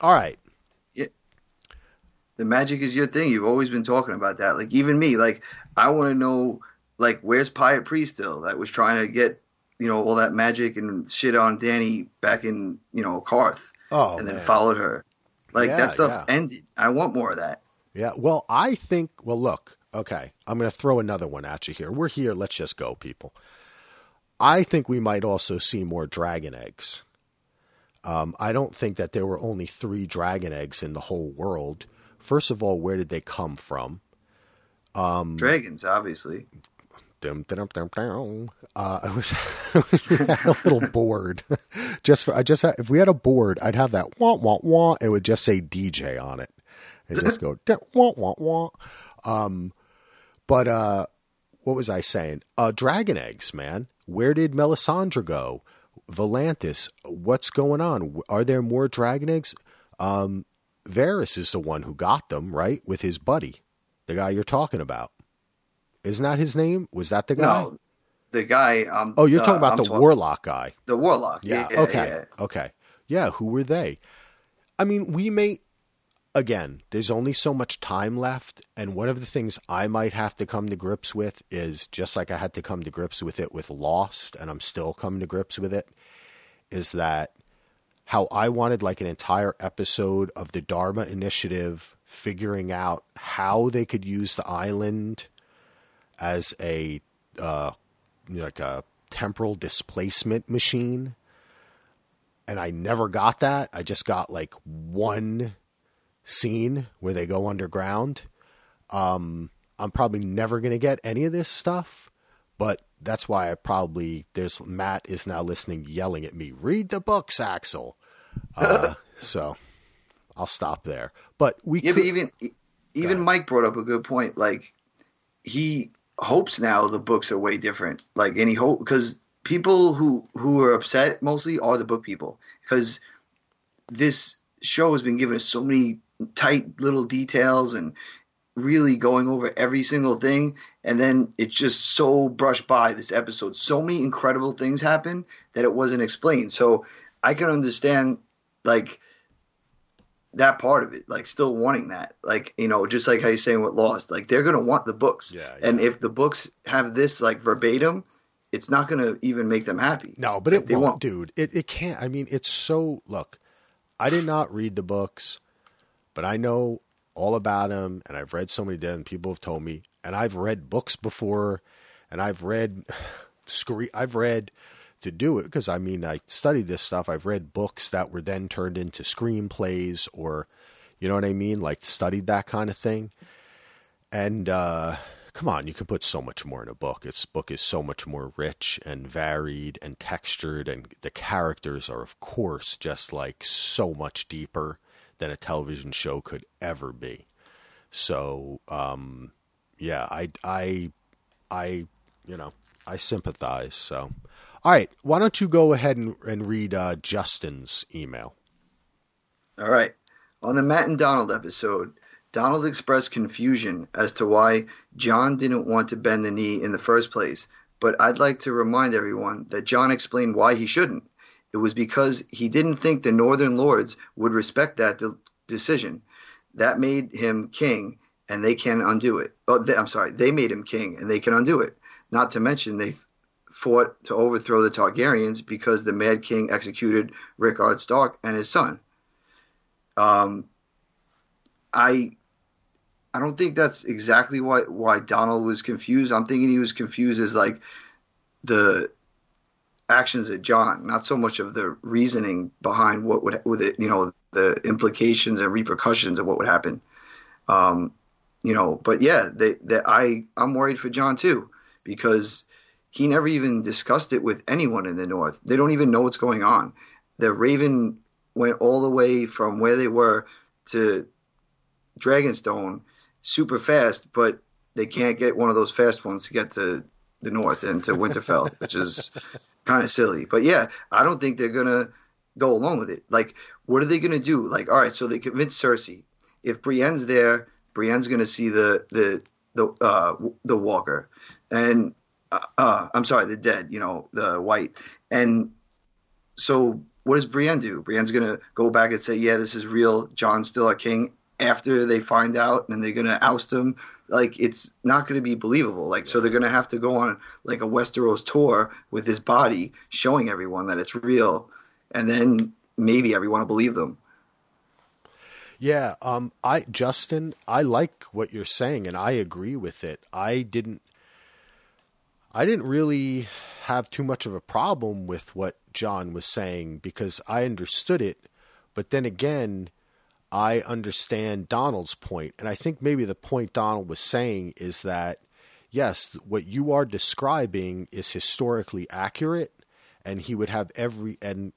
All right. Yeah. The magic is your thing. You've always been talking about that. Like, even me, like, I want to know, like, where's Pyat Pri still? That was trying to get, you know, all that magic and shit on Danny back in, you know, Karth. Oh, and then man. followed her. Like, yeah, that stuff yeah. ended. I want more of that. Yeah. Well, I think, well, look, okay. I'm going to throw another one at you here. We're here. Let's just go, people. I think we might also see more dragon eggs. Um, I don't think that there were only three dragon eggs in the whole world. First of all, where did they come from? Um, Dragons, obviously. Dum, dum, dum, dum. Uh, I wish I had a little board. Just for I just had, if we had a board, I'd have that wah wah wah. It would just say D J on it, and just go wah wah wah. Um, but uh, what was I saying? Uh, dragon eggs, man. Where did Melisandre go? Volantis, what's going on? Are there more dragon eggs? Um, Varys is the one who got them, right, with his buddy, the guy you're talking about. Isn't that his name? Was that the guy? No, the guy. Um, oh, you're talking uh, about I'm the talking. warlock guy. The warlock. Yeah. yeah okay. Yeah, yeah. Okay. Yeah. Who were they? I mean, we may, again, there's only so much time left. And one of the things I might have to come to grips with is, just like I had to come to grips with it with Lost, and I'm still coming to grips with it, is that how I wanted like an entire episode of the Dharma Initiative figuring out how they could use the island as a, uh, like a temporal displacement machine. And I never got that. I just got like one scene where they go underground. Um, I'm probably never going to get any of this stuff, but that's why I probably there's Matt is now listening, yelling at me, read the books, Axel. Uh, so I'll stop there, but we yeah, could, but even, even Mike brought up a good point. Like, he hopes now the books are way different. Like, and he hope because people who, who are upset mostly are the book people, because this show has been given us so many tight little details and really going over every single thing, and then it's just so brushed by this episode. So many incredible things happen that it wasn't explained. So I can understand like that part of it, like still wanting that, like, you know, just like how you're saying with Lost, like they're going to want the books. Yeah, yeah. And if the books have this like verbatim, it's not going to even make them happy. No, but like, it won't, won't, dude. It it can't. I mean, it's so, look, I did not read the books, but I know all about them. And I've read so many different people have told me, and I've read books before, and I've read, scre- I've read to do it. Cause I mean, I studied this stuff. I've read books that were then turned into screenplays, or, you know what I mean? Like, studied that kind of thing. And, uh, come on, you can put so much more in a book. Its book is so much more rich and varied and textured. And the characters are, of course, just like so much deeper than a television show could ever be. So, um, yeah, I, I, I, you know, I sympathize. So, all right, why don't you go ahead and, and read uh, Justin's email? All right. On the Matt and Donald episode, Donald expressed confusion as to why John didn't want to bend the knee in the first place, but I'd like to remind everyone that John explained why he shouldn't. It was because he didn't think the Northern Lords would respect that de- decision. That made him king, and they can undo it. Oh, they, I'm sorry, they made him king, and they can undo it. Not to mention they th- fought to overthrow the Targaryens because the Mad King executed Rickard Stark and his son. Um, I... I don't think that's exactly why why Donald was confused. I'm thinking he was confused as like the actions of John, not so much of the reasoning behind what would with it, you know, the implications and repercussions of what would happen. Um, you know, but yeah, they, they, I I'm worried for John too, because he never even discussed it with anyone in the North. They don't even know what's going on. The Raven went all the way from where they were to Dragonstone super fast, but they can't get one of those fast ones to get to the North and to Winterfell, which is kind of silly. But yeah, I don't think they're going to go along with it. Like, what are they going to do? Like, all right, so they convince Cersei. If Brienne's there, Brienne's going to see the the the uh, the walker. And uh, uh, I'm sorry, the dead, you know, the white. And so what does Brienne do? Brienne's going to go back and say, yeah, this is real. John's still our king. After they find out, and they're going to oust him. Like, it's not going to be believable. Like, so they're going to have to go on like a Westeros tour with his body, showing everyone that it's real. And then maybe everyone will believe them. Yeah. Um, I, Justin, I like what you're saying, and I agree with it. I didn't, I didn't really have too much of a problem with what John was saying, because I understood it. But then again, I understand Donald's point, and I think maybe the point Donald was saying is that, yes, what you are describing is historically accurate, and he would have every and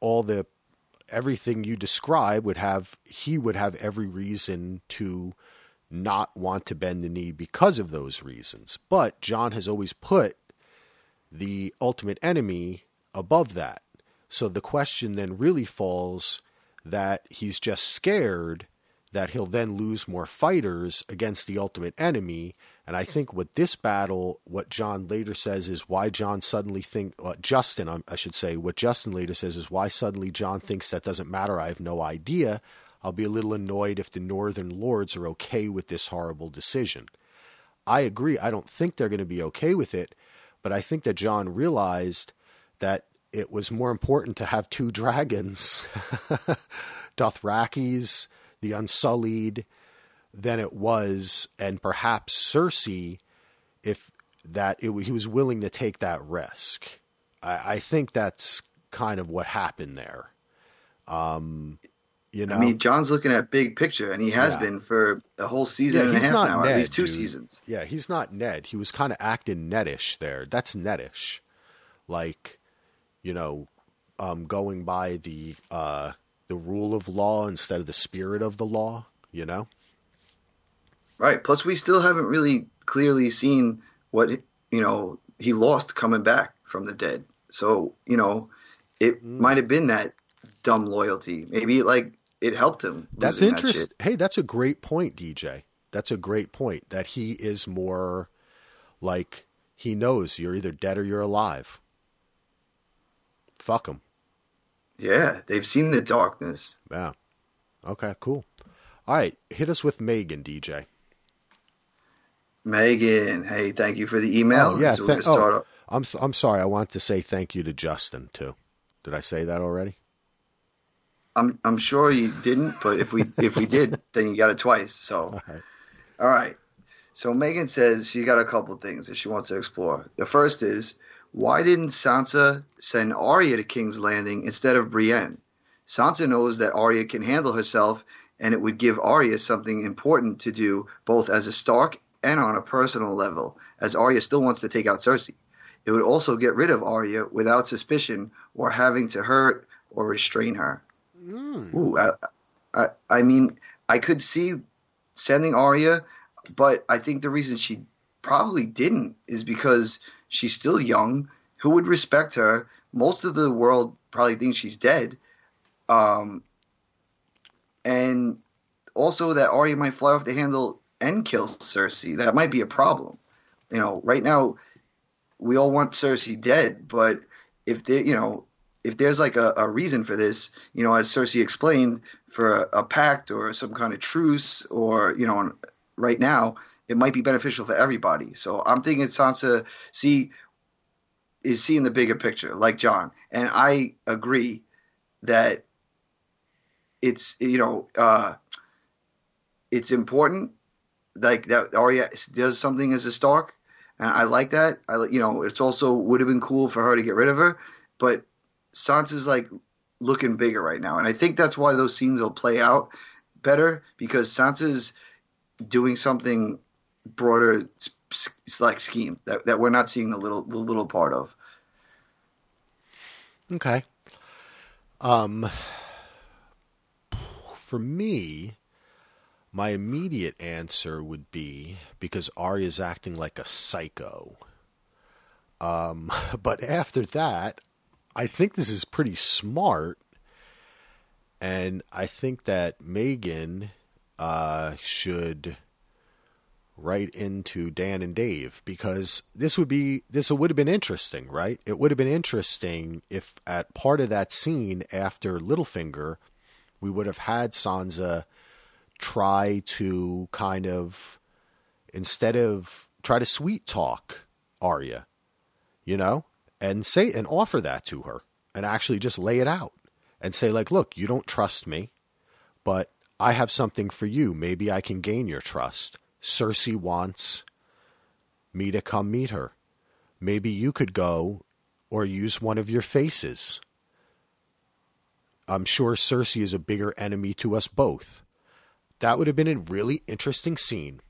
all the everything you describe would have he would have every reason to not want to bend the knee because of those reasons. But John has always put the ultimate enemy above that. So the question then really falls that he's just scared that he'll then lose more fighters against the ultimate enemy. And I think with this battle, what John later says is why John suddenly think uh, Justin, I should say, what Justin later says is why suddenly John thinks that doesn't matter. I have no idea. I'll be a little annoyed if the Northern Lords are okay with this horrible decision. I agree. I don't think they're going to be okay with it, but I think that John realized that it was more important to have two dragons, Dothrakis, the Unsullied, than it was, and perhaps Cersei, if that it, he was willing to take that risk. I, I think that's kind of what happened there. Um, you know, I mean, John's looking at big picture, and he has yeah. been for a whole season yeah, and a half now, Ned, or at least two dude. seasons. Yeah, he's not Ned. He was kind of acting Ned-ish there. That's Ned-ish, like, you know, um, going by the uh, the rule of law instead of the spirit of the law. You know. Right. Plus, we still haven't really clearly seen what, you know, he lost coming back from the dead. So, you know, it mm. might have been that dumb loyalty. Maybe, like, it helped him. That's interesting. That hey, that's a great point, D J. That's a great point, that he is more like he knows you're either dead or you're alive. Fuck him. Yeah. They've seen the darkness. Yeah. Okay, cool. All right. Hit us with Megan, D J. Megan, hey, thank you for the email. Oh, yeah, so th- oh, I'm I'm sorry. I want to say thank you to Justin too. Did I say that already? I'm I'm sure you didn't, but if we if we did, then you got it twice. So, all right. all right. So Megan says she got a couple things that she wants to explore. The first is, why didn't Sansa send Arya to King's Landing instead of Brienne? Sansa knows that Arya can handle herself, and it would give Arya something important to do, both as a Stark and on a personal level, as Arya still wants to take out Cersei. It would also get rid of Arya without suspicion or having to hurt or restrain her. Mm. Ooh, I, I, I mean, I could see sending Arya, but I think the reason she probably didn't is because she's still young. Who would respect her? Most of the world probably thinks she's dead. Um, and also that Arya might fly off the handle and kill Cersei. That might be a problem. You know, right now we all want Cersei dead, but if there, you know, if there's like a, a reason for this, you know, as Cersei explained, for a, a pact or some kind of truce, or, you know, right now it might be beneficial for everybody. So I'm thinking Sansa see is seeing the bigger picture, like John, and I agree that it's, you know, uh, it's important. Like that, Arya does something as a Stark, and I like that. I, you know, it's also would have been cool for her to get rid of her, but Sansa's like looking bigger right now, and I think that's why those scenes will play out better, because Sansa's doing something broader, like scheme that, that we're not seeing the little the little part of. Okay. Um, for me, my immediate answer would be because Arya's acting like a psycho. Um, but after that, I think this is pretty smart. And I think that Megan uh, should write into Dan and Dave, because this would be, this would have been interesting, right? It would have been interesting if at part of that scene after Littlefinger, we would have had Sansa try to kind of, instead of try to sweet talk Arya, you know, and say, and offer that to her, and actually just lay it out and say, like, look, you don't trust me, but I have something for you. Maybe I can gain your trust. Cersei wants me to come meet her. Maybe you could go or use one of your faces. I'm sure Cersei is a bigger enemy to us both. That would have been a really interesting scene.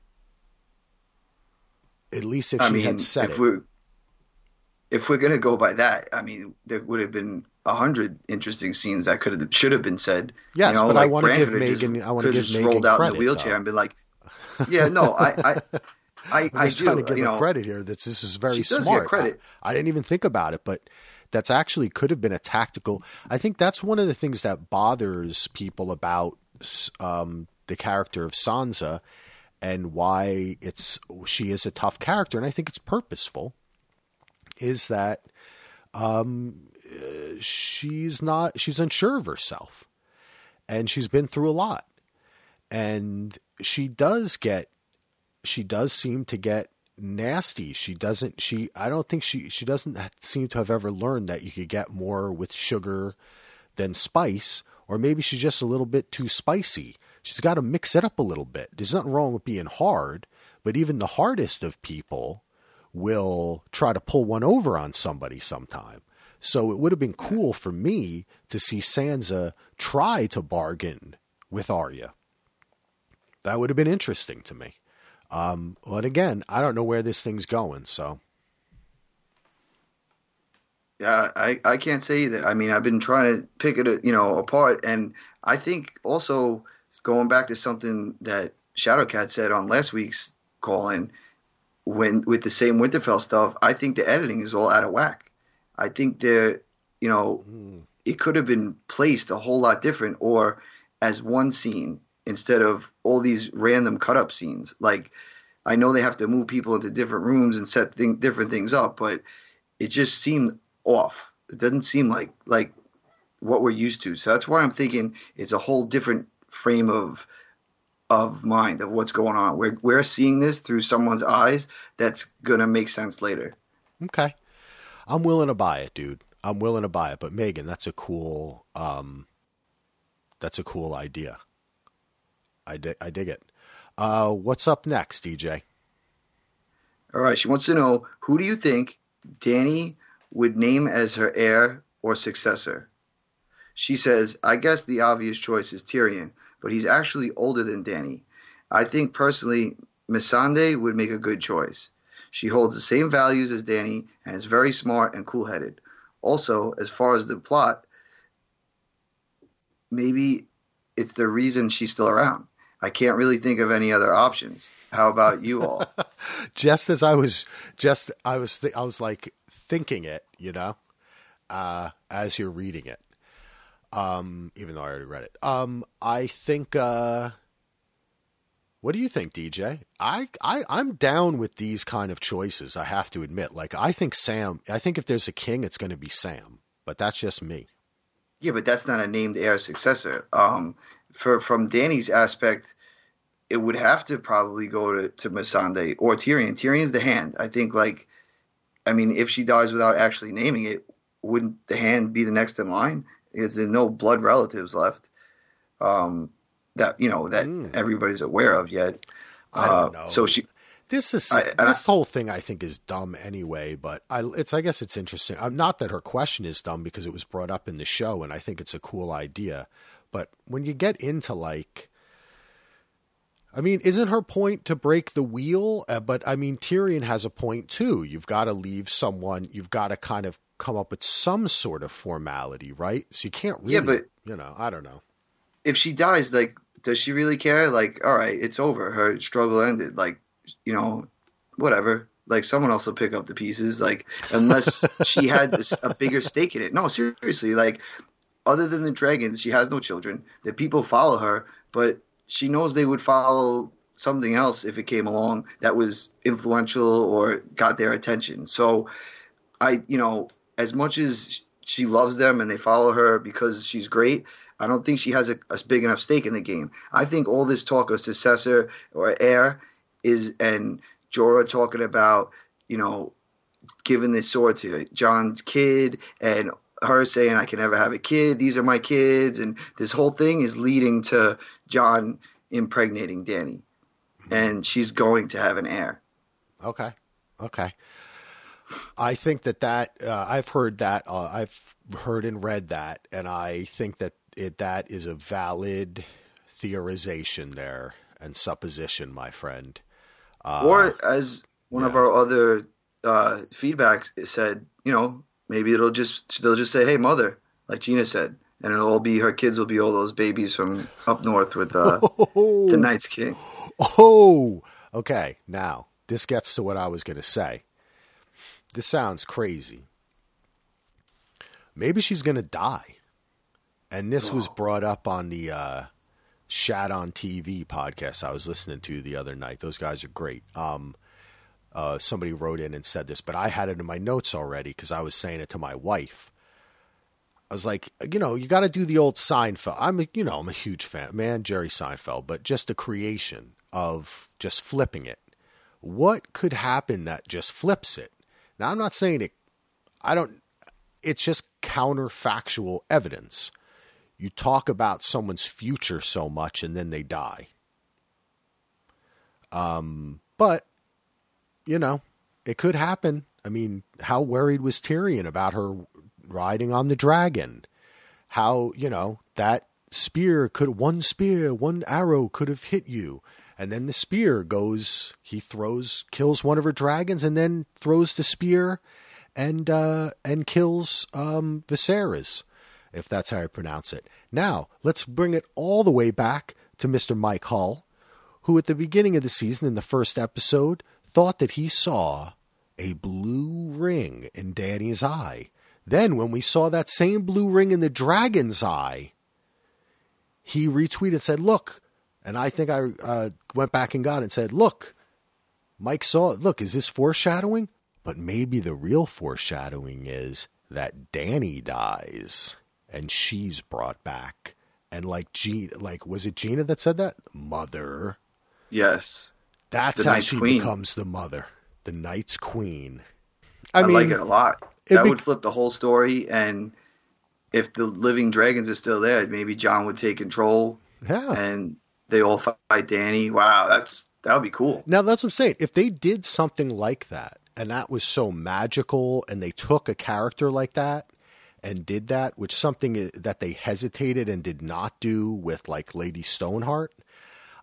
At least if I she mean, had said if it. We're, if we're going to go by that, I mean, there would have been a hundred interesting scenes that could have, should have been said. Yes, you know, but like I want to give Megan credit. I want to give Megan rolled out credit, in the wheelchair though. And be like, yeah, no, I I, I, I'm just I do. trying to give you her know, credit here. That This is very she does smart. Get credit. I, I didn't even think about it, but that's actually could have been a tactical. I think that's one of the things that bothers people about um the character of Sansa and why it's she is a tough character, and I think it's purposeful, is that um, she's not she's unsure of herself, and she's been through a lot, and she does get she does seem to get nasty. She doesn't she I don't think she she doesn't seem to have ever learned that you could get more with sugar than spice, or maybe she's just a little bit too spicy. She's got to mix it up a little bit. There's nothing wrong with being hard, but even the hardest of people will try to pull one over on somebody sometime. So it would have been cool for me to see Sansa try to bargain with Arya. That would have been interesting to me. Um, but again, I don't know where this thing's going, so. Yeah, I, I can't say that. I mean, I've been trying to pick it, you know, apart. And I think also going back to something that Shadowcat said on last week's call-in, when with the same Winterfell stuff, I think the editing is all out of whack. I think that, you know, mm. it could have been placed a whole lot different, or as one scene instead of all these random cut-up scenes. Like, I know they have to move people into different rooms and set thing, different things up, but it just seemed off. It doesn't seem like like what we're used to. So that's why I'm thinking it's a whole different frame of of mind of what's going on. We're we're seeing this through someone's eyes that's gonna make sense later. Okay, I'm willing to buy it, dude. I'm willing to buy it. But Megan, that's a cool um, that's a cool idea. I dig, I dig it. Uh, what's up next, D J? All right, she wants to know, who do you think Danny would name as her heir or successor? She says, I guess the obvious choice is Tyrion, but he's actually older than Danny. I think personally, Missandei would make a good choice. She holds the same values as Danny and is very smart and cool-headed. Also, as far as the plot, maybe it's the reason she's still around. I can't really think of any other options. How about you all? just as I was, just I was, th- I was like thinking it, you know, uh, as you're reading it. Um, even though I already read it. Um, I think, uh, what do you think, D J? I, I, I'm down with these kind of choices. I have to admit, like, I think Sam, I think if there's a king, it's going to be Sam, but that's just me. Yeah, but that's not a named heir successor. Um, for, from Danny's aspect, it would have to probably go to, to Missandei or Tyrion. Tyrion's the hand. I think like, I mean, if she dies without actually naming it, wouldn't the hand be the next in line? Is there no blood relatives left um, that, you know, that mm. everybody's aware of yet. I don't know. Uh, so she, this is, I, this I, whole thing I think is dumb anyway, but I, it's, I guess it's interesting. I'm not that her question is dumb because it was brought up in the show and I think it's a cool idea, but when you get into like, I mean, isn't her point to break the wheel? Uh, but I mean, Tyrion has a point too. You've got to leave someone, you've got to kind of come up with some sort of formality, right? So you can't really, yeah, but you know, I don't know. If she dies, like, does she really care? Like, all right, it's over. Her struggle ended. Like, you know, whatever. Like, someone else will pick up the pieces. Like, unless she had this, a bigger stake in it. No, seriously. Like, other than the dragons, she has no children. The people follow her, but she knows they would follow something else if it came along that was influential or got their attention. So, I, you know, as much as she loves them and they follow her because she's great, I don't think she has a, a big enough stake in the game. I think all this talk of successor or heir is, and Jorah talking about, you know, giving the sword to John's kid and her saying, I can never have a kid. These are my kids. And this whole thing is leading to John impregnating Danny. And she's going to have an heir. Okay. Okay. I think that that uh, I've heard that uh, I've heard and read that, and I think that it, that is a valid theorization there and supposition, my friend. Uh, or as one yeah. of our other uh, feedbacks said, you know, maybe it'll just they'll just say, "Hey, mother," like Gina said, and it'll all be her kids will be all those babies from up north with uh, oh. the Night King. Oh, okay. Now this gets to what I was going to say. This sounds crazy. Maybe she's going to die. And this was brought up on the uh, Shat on T V podcast I was listening to the other night. Those guys are great. Um, uh, somebody wrote in and said this, but I had it in my notes already because I was saying it to my wife. I was like, you know, you got to do the old Seinfeld. I'm, a, you know, I'm a huge fan, man, Jerry Seinfeld, but just the creation of just flipping it. What could happen that just flips it? Now, I'm not saying it. I don't. It's just counterfactual evidence. You talk about someone's future so much and then they die. Um, but, you know, it could happen. I mean, how worried was Tyrion about her riding on the dragon? How, you know, that spear could, one spear, one arrow could have hit you. And then the spear goes, he throws, kills one of her dragons and then throws the spear and, uh, and kills um, Viserys. If that's how I pronounce it. Now, let's bring it all the way back to Mister Mike Hull, who at the beginning of the season in the first episode thought that he saw a blue ring in Danny's eye. Then when we saw that same blue ring in the dragon's eye, he retweeted and said, look, and I think I uh, went back and got it and said, look, Mike saw it. Look, is this foreshadowing? But maybe the real foreshadowing is that Danny dies. And she's brought back. And like, Gina, like, was it Gina that said that? Mother. Yes. That's how she becomes the mother. The Night's Queen. I, I mean, like it a lot. It that be- would flip the whole story. And if the living dragons are still there, maybe John would take control. Yeah. And they all fight Danny. Wow, that's that would be cool. Now, that's what I'm saying. If they did something like that, and that was so magical, and they took a character like that, and did that, which something that they hesitated and did not do with like Lady Stoneheart.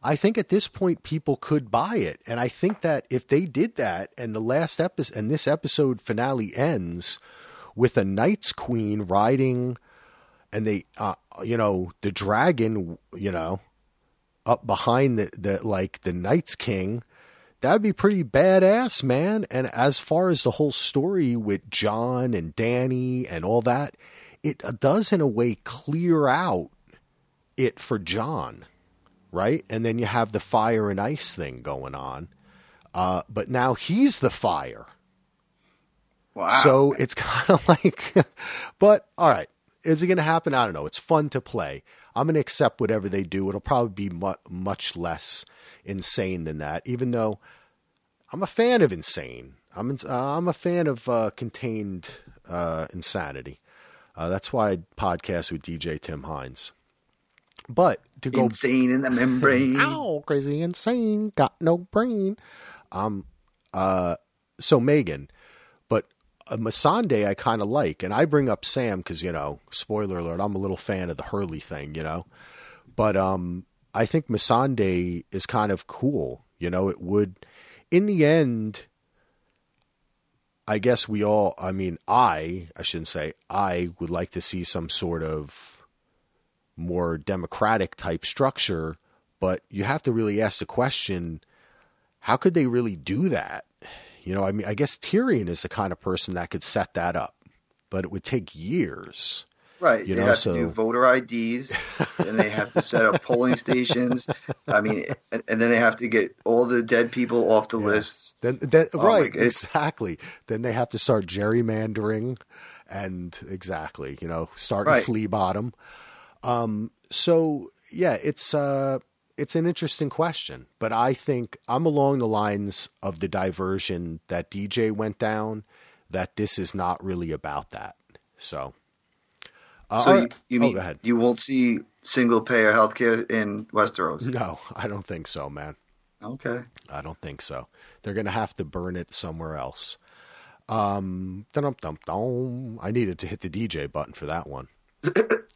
I think at this point people could buy it. And I think that if they did that and the last episode and this episode finale ends with a Night's Queen riding and they, uh, you know, the dragon, you know, up behind the, the like the Night's King, that'd be pretty badass, man. And as far as the whole story with John and Danny and all that, it does in a way clear out it for John, right? And then you have the fire and ice thing going on. Uh, but now he's the fire. Wow. So it's kind of like, but all right, is it going to happen? I don't know. It's fun to play. I'm going to accept whatever they do. It'll probably be mu- much less insane than that, even though I'm a fan of insane. I'm in, uh, I'm a fan of uh, contained uh, insanity. Uh, that's why I podcast with D J Tim Hines. But to go insane in the membrane, ow, crazy insane, got no brain. Um, uh, so Megan, but uh, Missandei I kind of like, and I bring up Sam because you know, spoiler alert, I'm a little fan of the Hurley thing, you know, but um. I think Missandei is kind of cool. You know, it would, in the end, I guess we all, I mean, I, I shouldn't say, I would like to see some sort of more democratic type structure, but you have to really ask the question, how could they really do that? You know, I mean, I guess Tyrion is the kind of person that could set that up, but it would take years. Right. You they know, have so... to do voter I Ds and they have to set up polling stations. I mean, and, and then they have to get all the dead people off the yeah. lists. Then, then, oh, right. Exactly. Then they have to start gerrymandering and exactly, you know, start right. flea bottom. Um, so yeah, it's, uh, it's an interesting question, but I think I'm along the lines of the diversion that D J went down, that this is not really about that. So. So you, you, mean, oh, you won't see single payer healthcare in Westeros? No, I don't think so, man. Okay. I don't think so. They're going to have to burn it somewhere else. Um, I needed to hit the D J button for that one.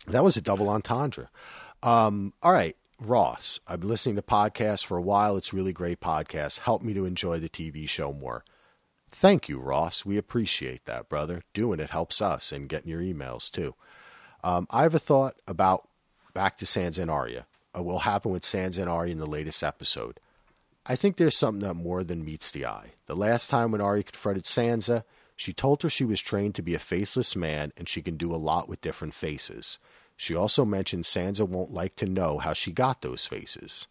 That was a double entendre. Um, all right, Ross, I've been listening to podcasts for a while. It's really great podcast. Help me to enjoy the T V show more. Thank you, Ross. We appreciate that, brother. Doing it helps us and getting your emails too. Um, I have a thought about back to Sansa and Arya. Uh, what will happen with Sansa and Arya in the latest episode? I think there's something that more than meets the eye. The last time when Arya confronted Sansa, she told her she was trained to be a faceless man and she can do a lot with different faces. She also mentioned Sansa won't like to know how she got those faces,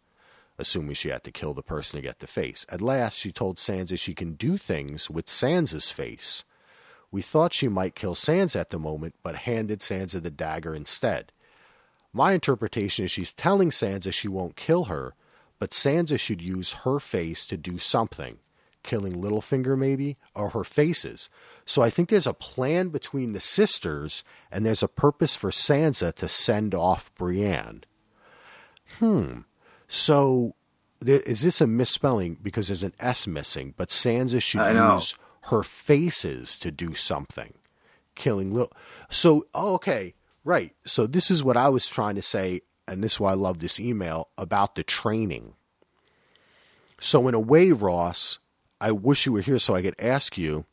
assuming she had to kill the person to get the face. At last, she told Sansa she can do things with Sansa's face. We thought she might kill Sansa at the moment, but handed Sansa the dagger instead. My interpretation is she's telling Sansa she won't kill her, but Sansa should use her face to do something. Killing Littlefinger, maybe, or her faces. So I think there's a plan between the sisters, and there's a purpose for Sansa to send off Brienne. Hmm. So there, is this a misspelling? Because there's an S missing, but Sansa should I use know. her faces to do something. Killing little. So, oh, okay. Right. So this is what I was trying to say, and this is why I love this email, about the training. So in a way, Ross, I wish you were here so I could ask you,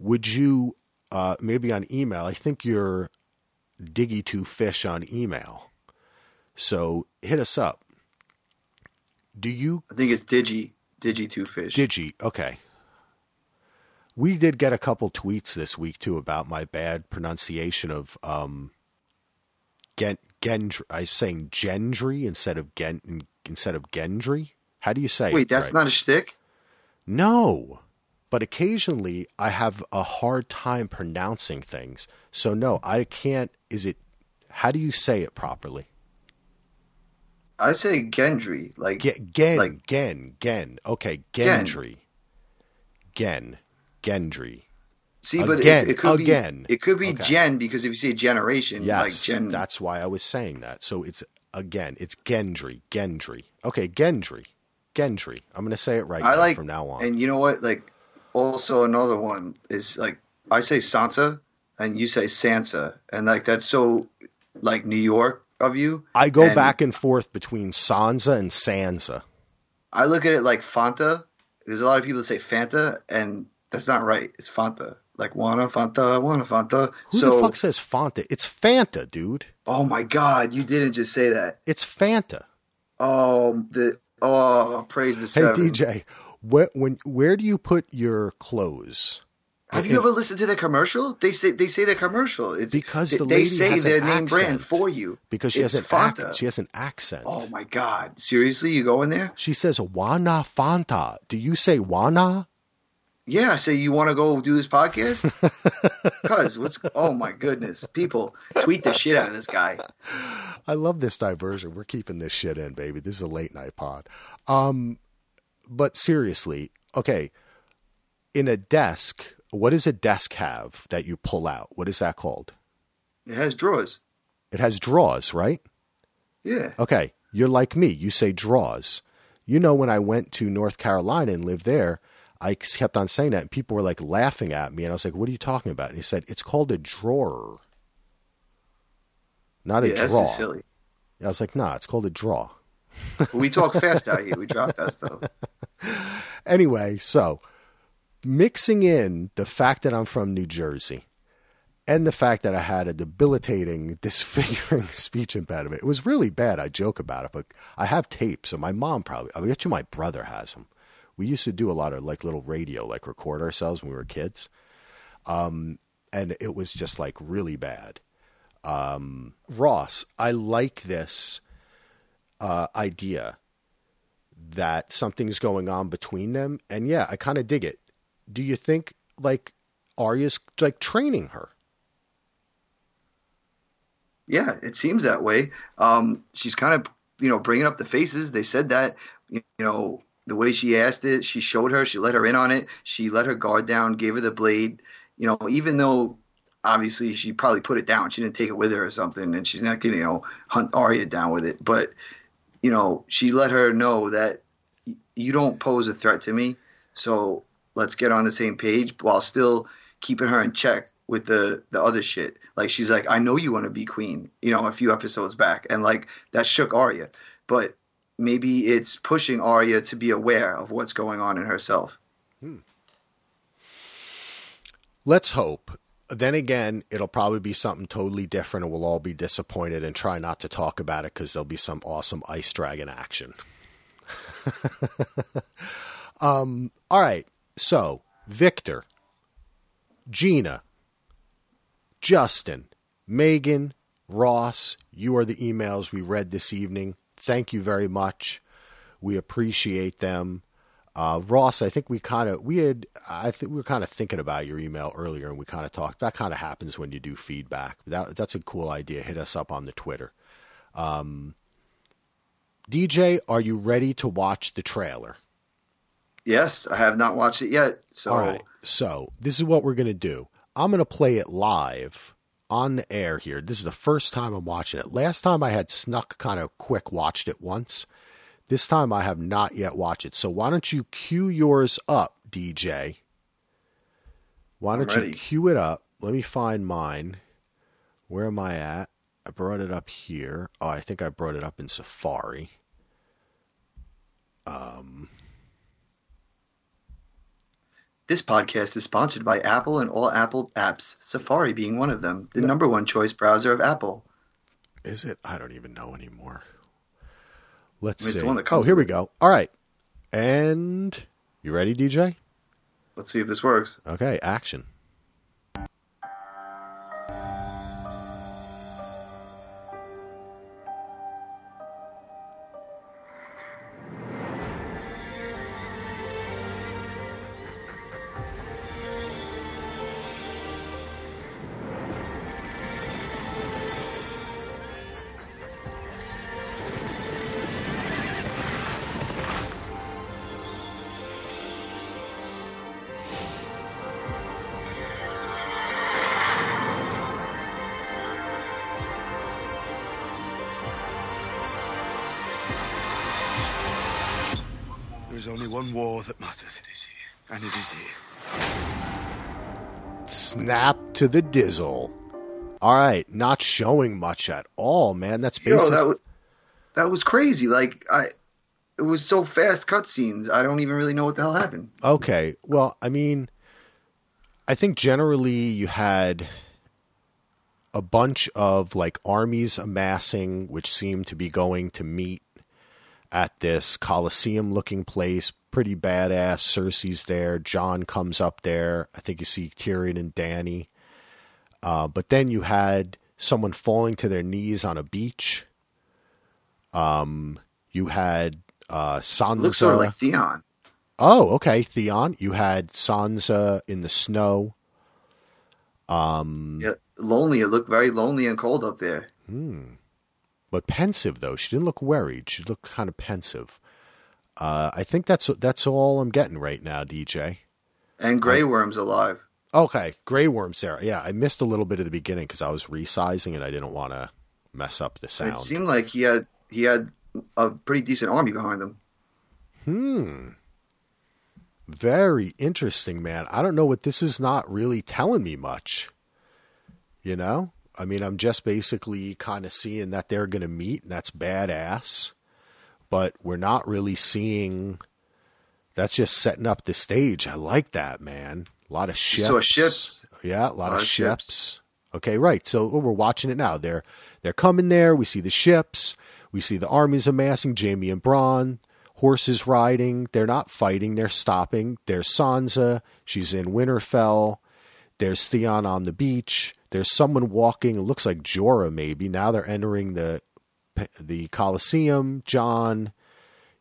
would you, uh, maybe on email, I think you're diggy to fish on email. So hit us up. Do you? I think it's digi, digi to fish. Digi, okay. We did get a couple tweets this week, too, about my bad pronunciation of um, Gen, Gendry. I'm saying Gendry instead of Gen, instead of Gendry. How do you say Wait, it? Wait, that's right? Not a shtick? No, but occasionally I have a hard time pronouncing things. So no, I can't. Is it, how do you say it properly? I say Gendry, like G- Gen, like, Gen, Gen. Okay, Gendry, Gen, Gen Gendry. See, but again, it, it could again. be it could be okay. Gen, because if you say generation, yes, like Gen. That's why I was saying that. So it's again, it's Gendry, Gendry. Okay, Gendry. Gendry. I'm going to say it right I now, like, from now on. And you know what? Like, also another one is like, I say Sansa and you say Sansa. And like, that's so like New York of you. I go and back and forth between Sansa and Sansa. I look at it like Fanta. There's a lot of people that say Fanta, and that's not right. It's Fanta. Like, wanna Fanta, wanna Fanta. Who so, the fuck says Fanta? It's Fanta, dude. Oh my God. You didn't just say that. It's Fanta. Oh, the... Oh, praise the seven. Hey, D J, where, when, where do you put your clothes? Have you ever listened to the commercial? They say they say the commercial. It's because the lady they say has their name brand for you. Because she has, an ac- she has an accent. Oh, my God. Seriously? You go in there? She says, Wana Fanta. Do you say Wana? Yeah, I say, you want to go do this podcast? Because what's, oh my goodness. People tweet the shit out of this guy. I love this diversion. We're keeping this shit in, baby. This is a late night pod. Um, but seriously, okay. In a desk, what does a desk have that you pull out? What is that called? It has drawers. It has drawers, right? Yeah. Okay. You're like me. You say drawers. You know, when I went to North Carolina and lived there, I kept on saying that, and people were like laughing at me, and I was like, what are you talking about? And he said, it's called a drawer, not a yeah, draw. That's silly. And I was like, nah, it's called a draw. We talk fast out here. We drop that stuff. Anyway, so mixing in the fact that I'm from New Jersey and the fact that I had a debilitating, disfiguring speech impediment. It was really bad. I joke about it, but I have tapes, and my mom probably, I bet you my brother has them. We used to do a lot of like little radio, like record ourselves when we were kids. Um, and it was just like really bad. Um, Ross, I like this uh, idea that something's going on between them. And yeah, I kind of dig it. Do you think like Arya's like training her? Yeah, it seems that way. Um, she's kind of, you know, bringing up the faces. They said that, you know, the way she asked it, she showed her, she let her in on it. She let her guard down, gave her the blade, you know, even though obviously she probably put it down. She didn't take it with her or something, and she's not going to, you know, hunt Arya down with it. But, you know, she let her know that you don't pose a threat to me, so let's get on the same page while still keeping her in check with the, the other shit. Like, she's like, I know you want to be queen, you know, a few episodes back. And, like, that shook Arya. But maybe it's pushing Arya to be aware of what's going on in herself. Hmm. Let's hope. Then again, it'll probably be something totally different, and we'll all be disappointed and try not to talk about it because there'll be some awesome Ice Dragon action. um, all right. So, Victor, Gina, Justin, Megan, Ross, you are the emails we read this evening. Thank you very much. We appreciate them. Uh, Ross, I think we kind of, we had, I think we were kind of thinking about your email earlier and we kind of talked. That kind of happens when you do feedback. That, that's a cool idea. Hit us up on the Twitter. Um, D J, are you ready to watch the trailer? Yes, I have not watched it yet. So, all right, so this is what we're going to do. I'm going to play it live on the air here. This is the first time I'm watching it. Last time I had snuck kind of quick, watched it once. This time I have not yet watched it. So why don't you cue yours up, D J? Why don't you cue it up? Let me find mine. Where am I at? I brought it up here. Oh, I think I brought it up in Safari. Um, this podcast is sponsored by Apple and all Apple apps, Safari being one of them, the number one choice browser of Apple. Is it? I don't even know anymore. Let's see. Oh, here we go. All right. And you ready, D J? Let's see if this works. Okay, action. Snap to the dizzle. All right, not showing much at all, man. That's basically... Yo, that, was, that was crazy. Like, I, it was so fast cutscenes, I don't even really know what the hell happened. Okay, well, I mean, I think generally you had a bunch of, like, armies amassing, which seemed to be going to meet at this Colosseum-looking place. Pretty badass. Cersei's there. John comes up there. I think you see Tyrion and Danny. Uh, but then you had someone falling to their knees on a beach. Um, you had uh, Sansa. It looks sort of like Theon. Oh, okay, Theon. You had Sansa in the snow. Um, yeah, lonely. It looked very lonely and cold up there. Hmm. But pensive, though. She didn't look worried. She looked kind of pensive. Uh, I think that's that's all I'm getting right now, D J. And Grey Worm's alive. Okay, Grey Worm's there. Yeah, I missed a little bit of the beginning because I was resizing and I didn't want to mess up the sound. It seemed like he had he had a pretty decent army behind him. Hmm. Very interesting, man. I don't know what this is not really telling me much. You know? I mean, I'm just basically kind of seeing that they're going to meet, and that's badass. But we're not really seeing. That's just setting up the stage. I like that, man. A lot of ships. So ships. Yeah, a lot, a lot of, of ships. ships. Okay, right. So oh, we're watching it now. They're they're coming there. We see the ships. We see the armies amassing. Jaime and Bran, horses riding. They're not fighting. They're stopping. There's Sansa. She's in Winterfell. There's Theon on the beach. There's someone walking. It looks like Jorah, maybe. Now they're entering the. the Colosseum. John,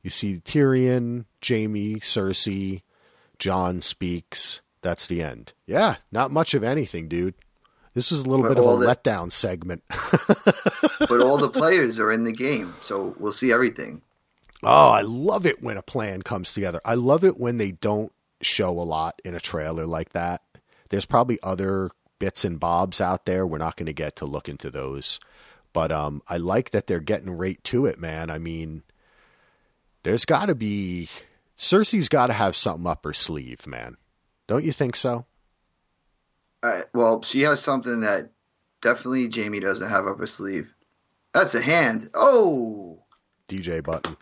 you see Tyrion, Jaime, Cersei, John speaks. That's the end. Yeah, not much of anything, dude. This is a little but bit of a the, letdown segment. But all the players are in the game, so we'll see everything. Oh, I love it when a plan comes together. I love it when they don't show a lot in a trailer like that. There's probably other bits and bobs out there. We're not going to get to look into those. But um, I like that they're getting right to it, man. I mean, there's got to be... Cersei's got to have something up her sleeve, man. Don't you think so? Uh, well, she has something that definitely Jaime doesn't have up her sleeve. That's a hand. Oh! D J button.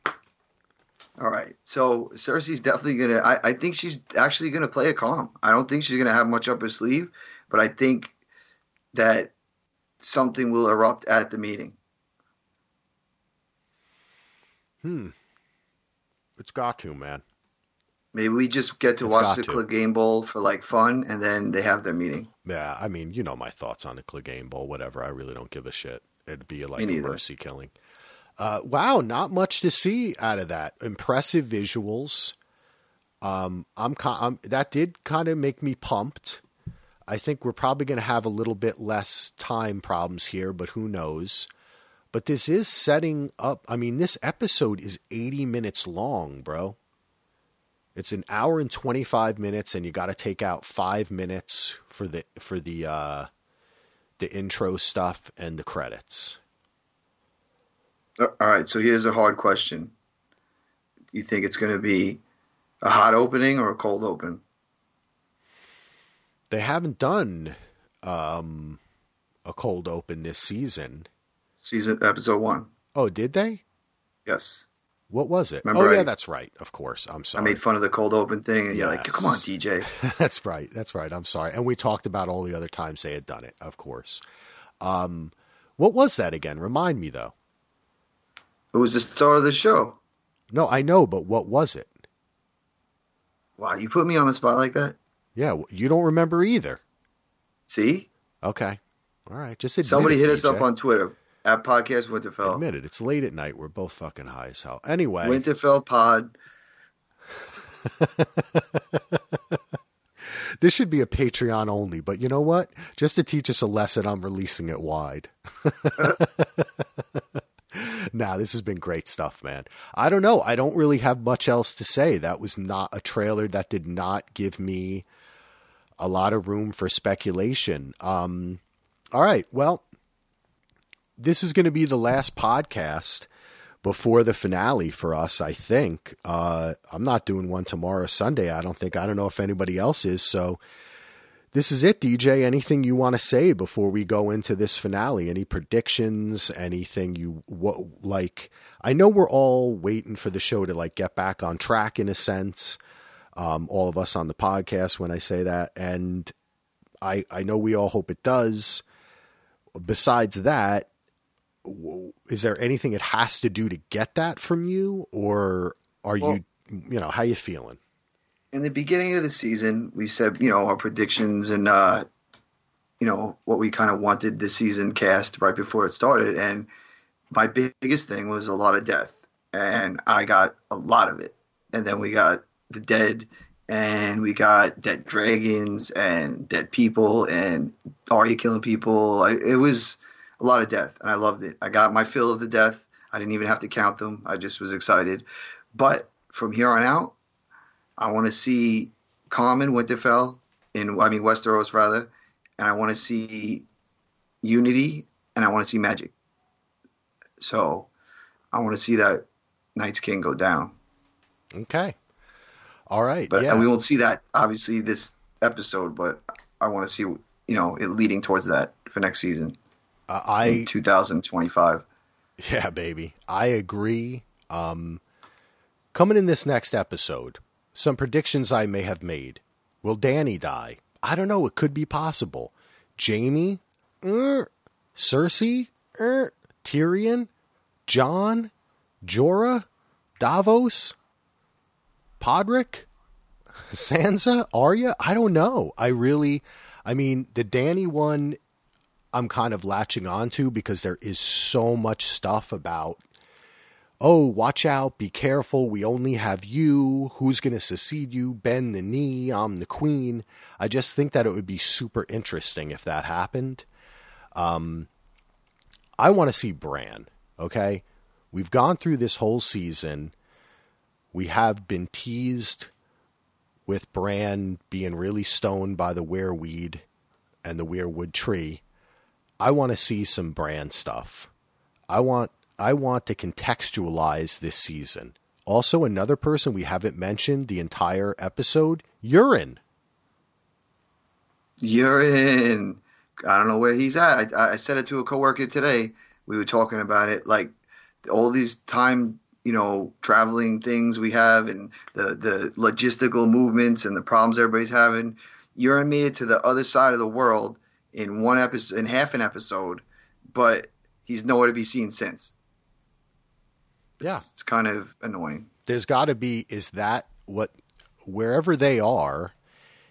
All right. So Cersei's definitely going to... I I think she's actually going to play it calm. I don't think she's going to have much up her sleeve. But I think that... something will erupt at the meeting. Hmm. It's got to, man. Maybe we just get to it's watch the to. Clegane Bowl for like fun, and then they have their meeting. Yeah, I mean, you know my thoughts on the Clegane Bowl, whatever. I really don't give a shit. it'd be like a mercy killing. Uh, wow, not much to see out of that. Impressive visuals. Um, I'm, I'm that did kind of make me pumped. I think we're probably going to have a little bit less time problems here, but who knows? But this is setting up. I mean, this episode is eighty minutes long, bro. It's an hour and twenty-five minutes, and you got to take out five minutes for the for the uh, the intro stuff and the credits. All right, so here's a hard question. You think it's going to be a hot opening or a cold open? They haven't done um, a cold open this season. Season episode one. Oh, did they? Yes. What was it? Remember oh, I, yeah, that's right. Of course. I'm sorry. I made fun of the cold open thing, and yes. You're like, come on, D J. That's right. That's right. I'm sorry. And we talked about all the other times they had done it, of course. Um, what was that again? Remind me, though. It was the start of the show. No, I know, but what was it? Wow, you put me on the spot like that? Yeah, you don't remember either. See? Okay. All right. Just admit Somebody it, hit D J. Us up on Twitter. At Podcast Winterfell. Admit it. It's late at night. We're both fucking high as hell. Anyway. Winterfell pod. This should be a Patreon only, but you know what? Just to teach us a lesson, I'm releasing it wide. Nah, this has been great stuff, man. I don't know. I don't really have much else to say. That was not a trailer that did not give me a lot of room for speculation. Um, all right. Well, this is going to be the last podcast before the finale for us, I think. Uh, I'm not doing one tomorrow, Sunday. I don't think, I don't know if anybody else is. So this is it, D J. Anything you want to say before we go into this finale? Any predictions, anything you what, like, I know we're all waiting for the show to like get back on track in a sense. Um, all of us on the podcast when I say that, and I, I know we all hope it does. Besides that, is there anything it has to do to get that from you, or are well, you, you know, how you feeling? In the beginning of the season, we said, you know, our predictions and, uh, you know, what we kind of wanted the season cast right before it started. And my biggest thing was a lot of death, and I got a lot of it. And then we got the dead, and we got dead dragons and dead people and Arya killing people. I, it was a lot of death, and I loved it. I got my fill of the death. I didn't even have to count them. I just was excited. But from here on out, I want to see calm in Winterfell, in I mean Westeros rather, and I want to see unity, and I want to see magic. So I want to see that Night's King go down. Okay. All right. But yeah. And we won't see that obviously this episode, but I want to see, you know, it leading towards that for next season. Uh, I in two thousand twenty-five. Yeah, baby. I agree. Um, coming in this next episode, some predictions I may have made. Will Danny die? I don't know. It could be possible. Jaime? Er, Cersei? Er, Tyrion? John? Jorah? Davos? Podrick? Sansa? Arya? I don't know. I really... I mean, the Danny one... I'm kind of latching onto because there is so much stuff about, oh, watch out, be careful, we only have you, who's going to succeed you, bend the knee, I'm the queen. I just think that it would be super interesting if that happened. Um, I want to see Bran, okay? We've gone through this whole season. We have been teased with Bran being really stoned by the weirweed and the weirwood tree. I want to see some brand stuff. I want I want to contextualize this season. Also, another person we haven't mentioned the entire episode, Euron. Euron. I don't know where he's at. I, I said it to a coworker today. We were talking about it, like all these time, you know, traveling things we have, and the, the logistical movements and the problems everybody's having. Euron made it to the other side of the world in one episode, in half an episode, but he's nowhere to be seen since. It's, yeah, it's kind of annoying. There's got to be, is that what, wherever they are,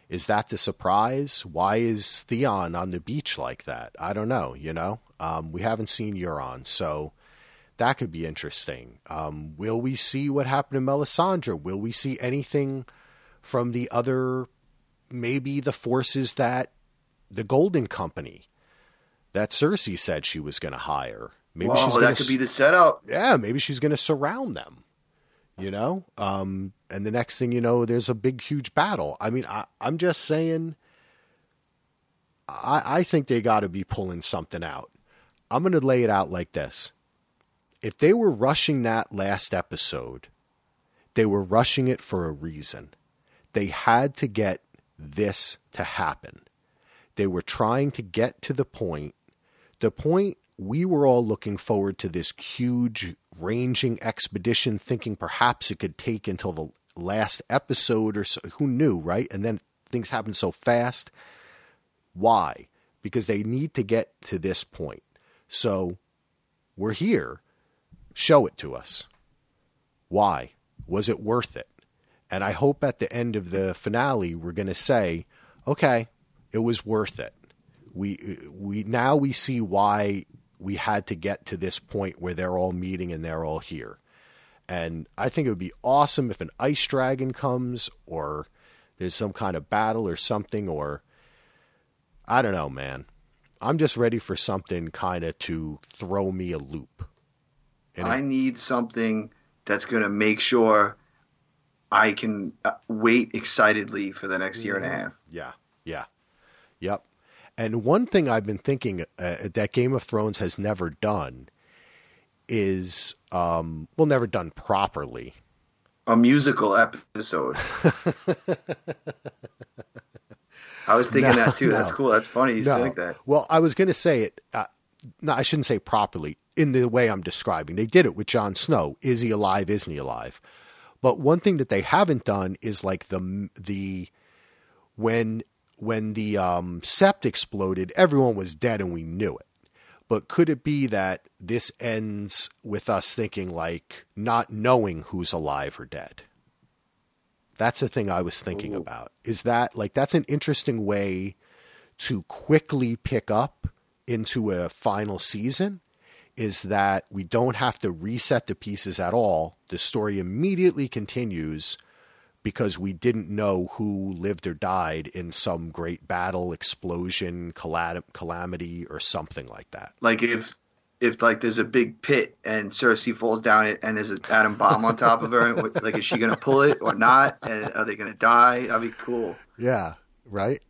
Is that the surprise? Why is Theon on the beach like that? I don't know, you know? Um, we haven't seen Euron, so that could be interesting. Um, will we see what happened to Melisandre? Will we see anything from the other, maybe the forces that the Golden Company that Cersei said she was going to hire? Maybe Whoa, she's that gonna, could be the setup. Yeah, maybe she's going to surround them, you know? Um, and the next thing you know, there's a big, huge battle. I mean, I, I'm just saying, I, I think they got to be pulling something out. I'm going to lay it out like this. If they were rushing that last episode, they were rushing it for a reason. They had to get this to happen. They were trying to get to the point. The point we were all looking forward to, this huge ranging expedition, thinking perhaps it could take until the last episode or so. Who knew, right? And then things happen so fast. Why? Because they need to get to this point. So we're here. Show it to us. Why? Was it worth it? And I hope at the end of the finale, we're going to say, okay, it was worth it. We, we, now we see why we had to get to this point where they're all meeting and they're all here. And I think it would be awesome if an ice dragon comes, or there's some kind of battle or something, or I don't know, man, I'm just ready for something kind of to throw me a loop. And I need something that's going to make sure I can wait excitedly for the next year and a half. Yeah. Yeah. Yep. And one thing I've been thinking uh, that Game of Thrones has never done is, um, well, never done properly. A musical episode. I was thinking no, that too. No. That's cool. That's funny. You no. think that. Well, I was going to say it. Uh, no, I shouldn't say properly. In the way I'm describing, they did it with Jon Snow. Is he alive? Isn't he alive? But one thing that they haven't done is like the, the, when, when the um, sept exploded, everyone was dead and we knew it. But could it be that this ends with us thinking, like, not knowing who's alive or dead? That's the thing I was thinking Ooh. about, is that, like, that's an interesting way to quickly pick up into a final season, is that we don't have to reset the pieces at all. The story immediately continues because we didn't know who lived or died in some great battle, explosion, calam- calamity, or something like that. Like if, if like there's a big pit and Cersei falls down it and there's an atom bomb on top of her, and like, is she going to pull it or not? And are they going to die? That'd be cool. Yeah. Right.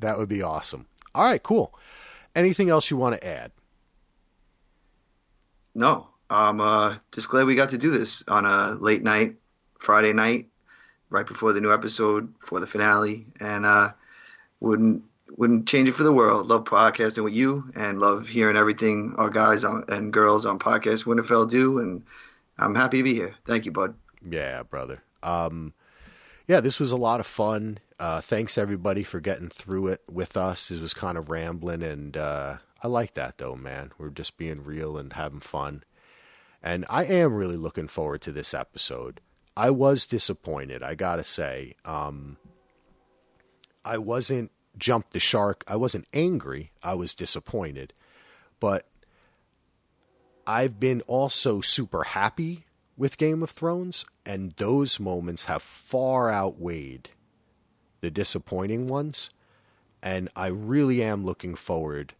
That would be awesome. All right, cool. Anything else you want to add? No, I'm uh, just glad we got to do this on a late night, Friday night, right before the new episode for the finale, and uh, wouldn't wouldn't change it for the world. Love podcasting with you, and love hearing everything our guys on, and girls on Podcast Winterfell do, and I'm happy to be here. Thank you, bud. Yeah, brother. Um, yeah, this was a lot of fun. Uh, thanks everybody for getting through it with us. This was kind of rambling, and uh, I like that, though, man. We're just being real and having fun. And I am really looking forward to this episode. I was disappointed, I gotta say. Um, I wasn't jumped the shark. I wasn't angry. I was disappointed. But I've been also super happy with Game of Thrones, and those moments have far outweighed the disappointing ones. And I really am looking forward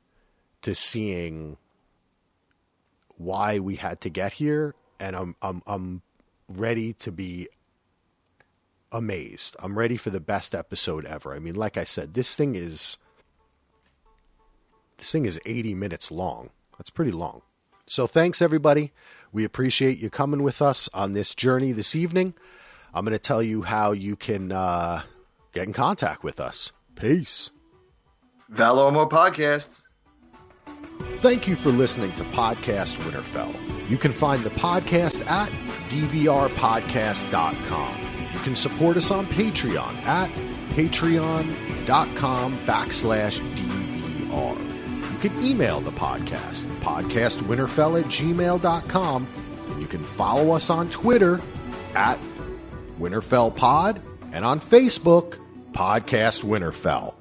to seeing why we had to get here, and I'm I'm I'm ready to be amazed. I'm ready for the best episode ever. I mean, like I said, this thing is this thing is eighty minutes long. That's pretty long. So thanks everybody. We appreciate you coming with us on this journey this evening. I'm going to tell you how you can uh, get in contact with us. Peace. Valor More podcasts. Thank you for listening to Podcast Winterfell. You can find the podcast at d v r podcast dot com. You can support us on Patreon at patreon dot com backslash d v r. You can email the podcast, podcastwinterfell at gmail dot com. And you can follow us on Twitter at WinterfellPod and on Facebook Podcast Winterfell.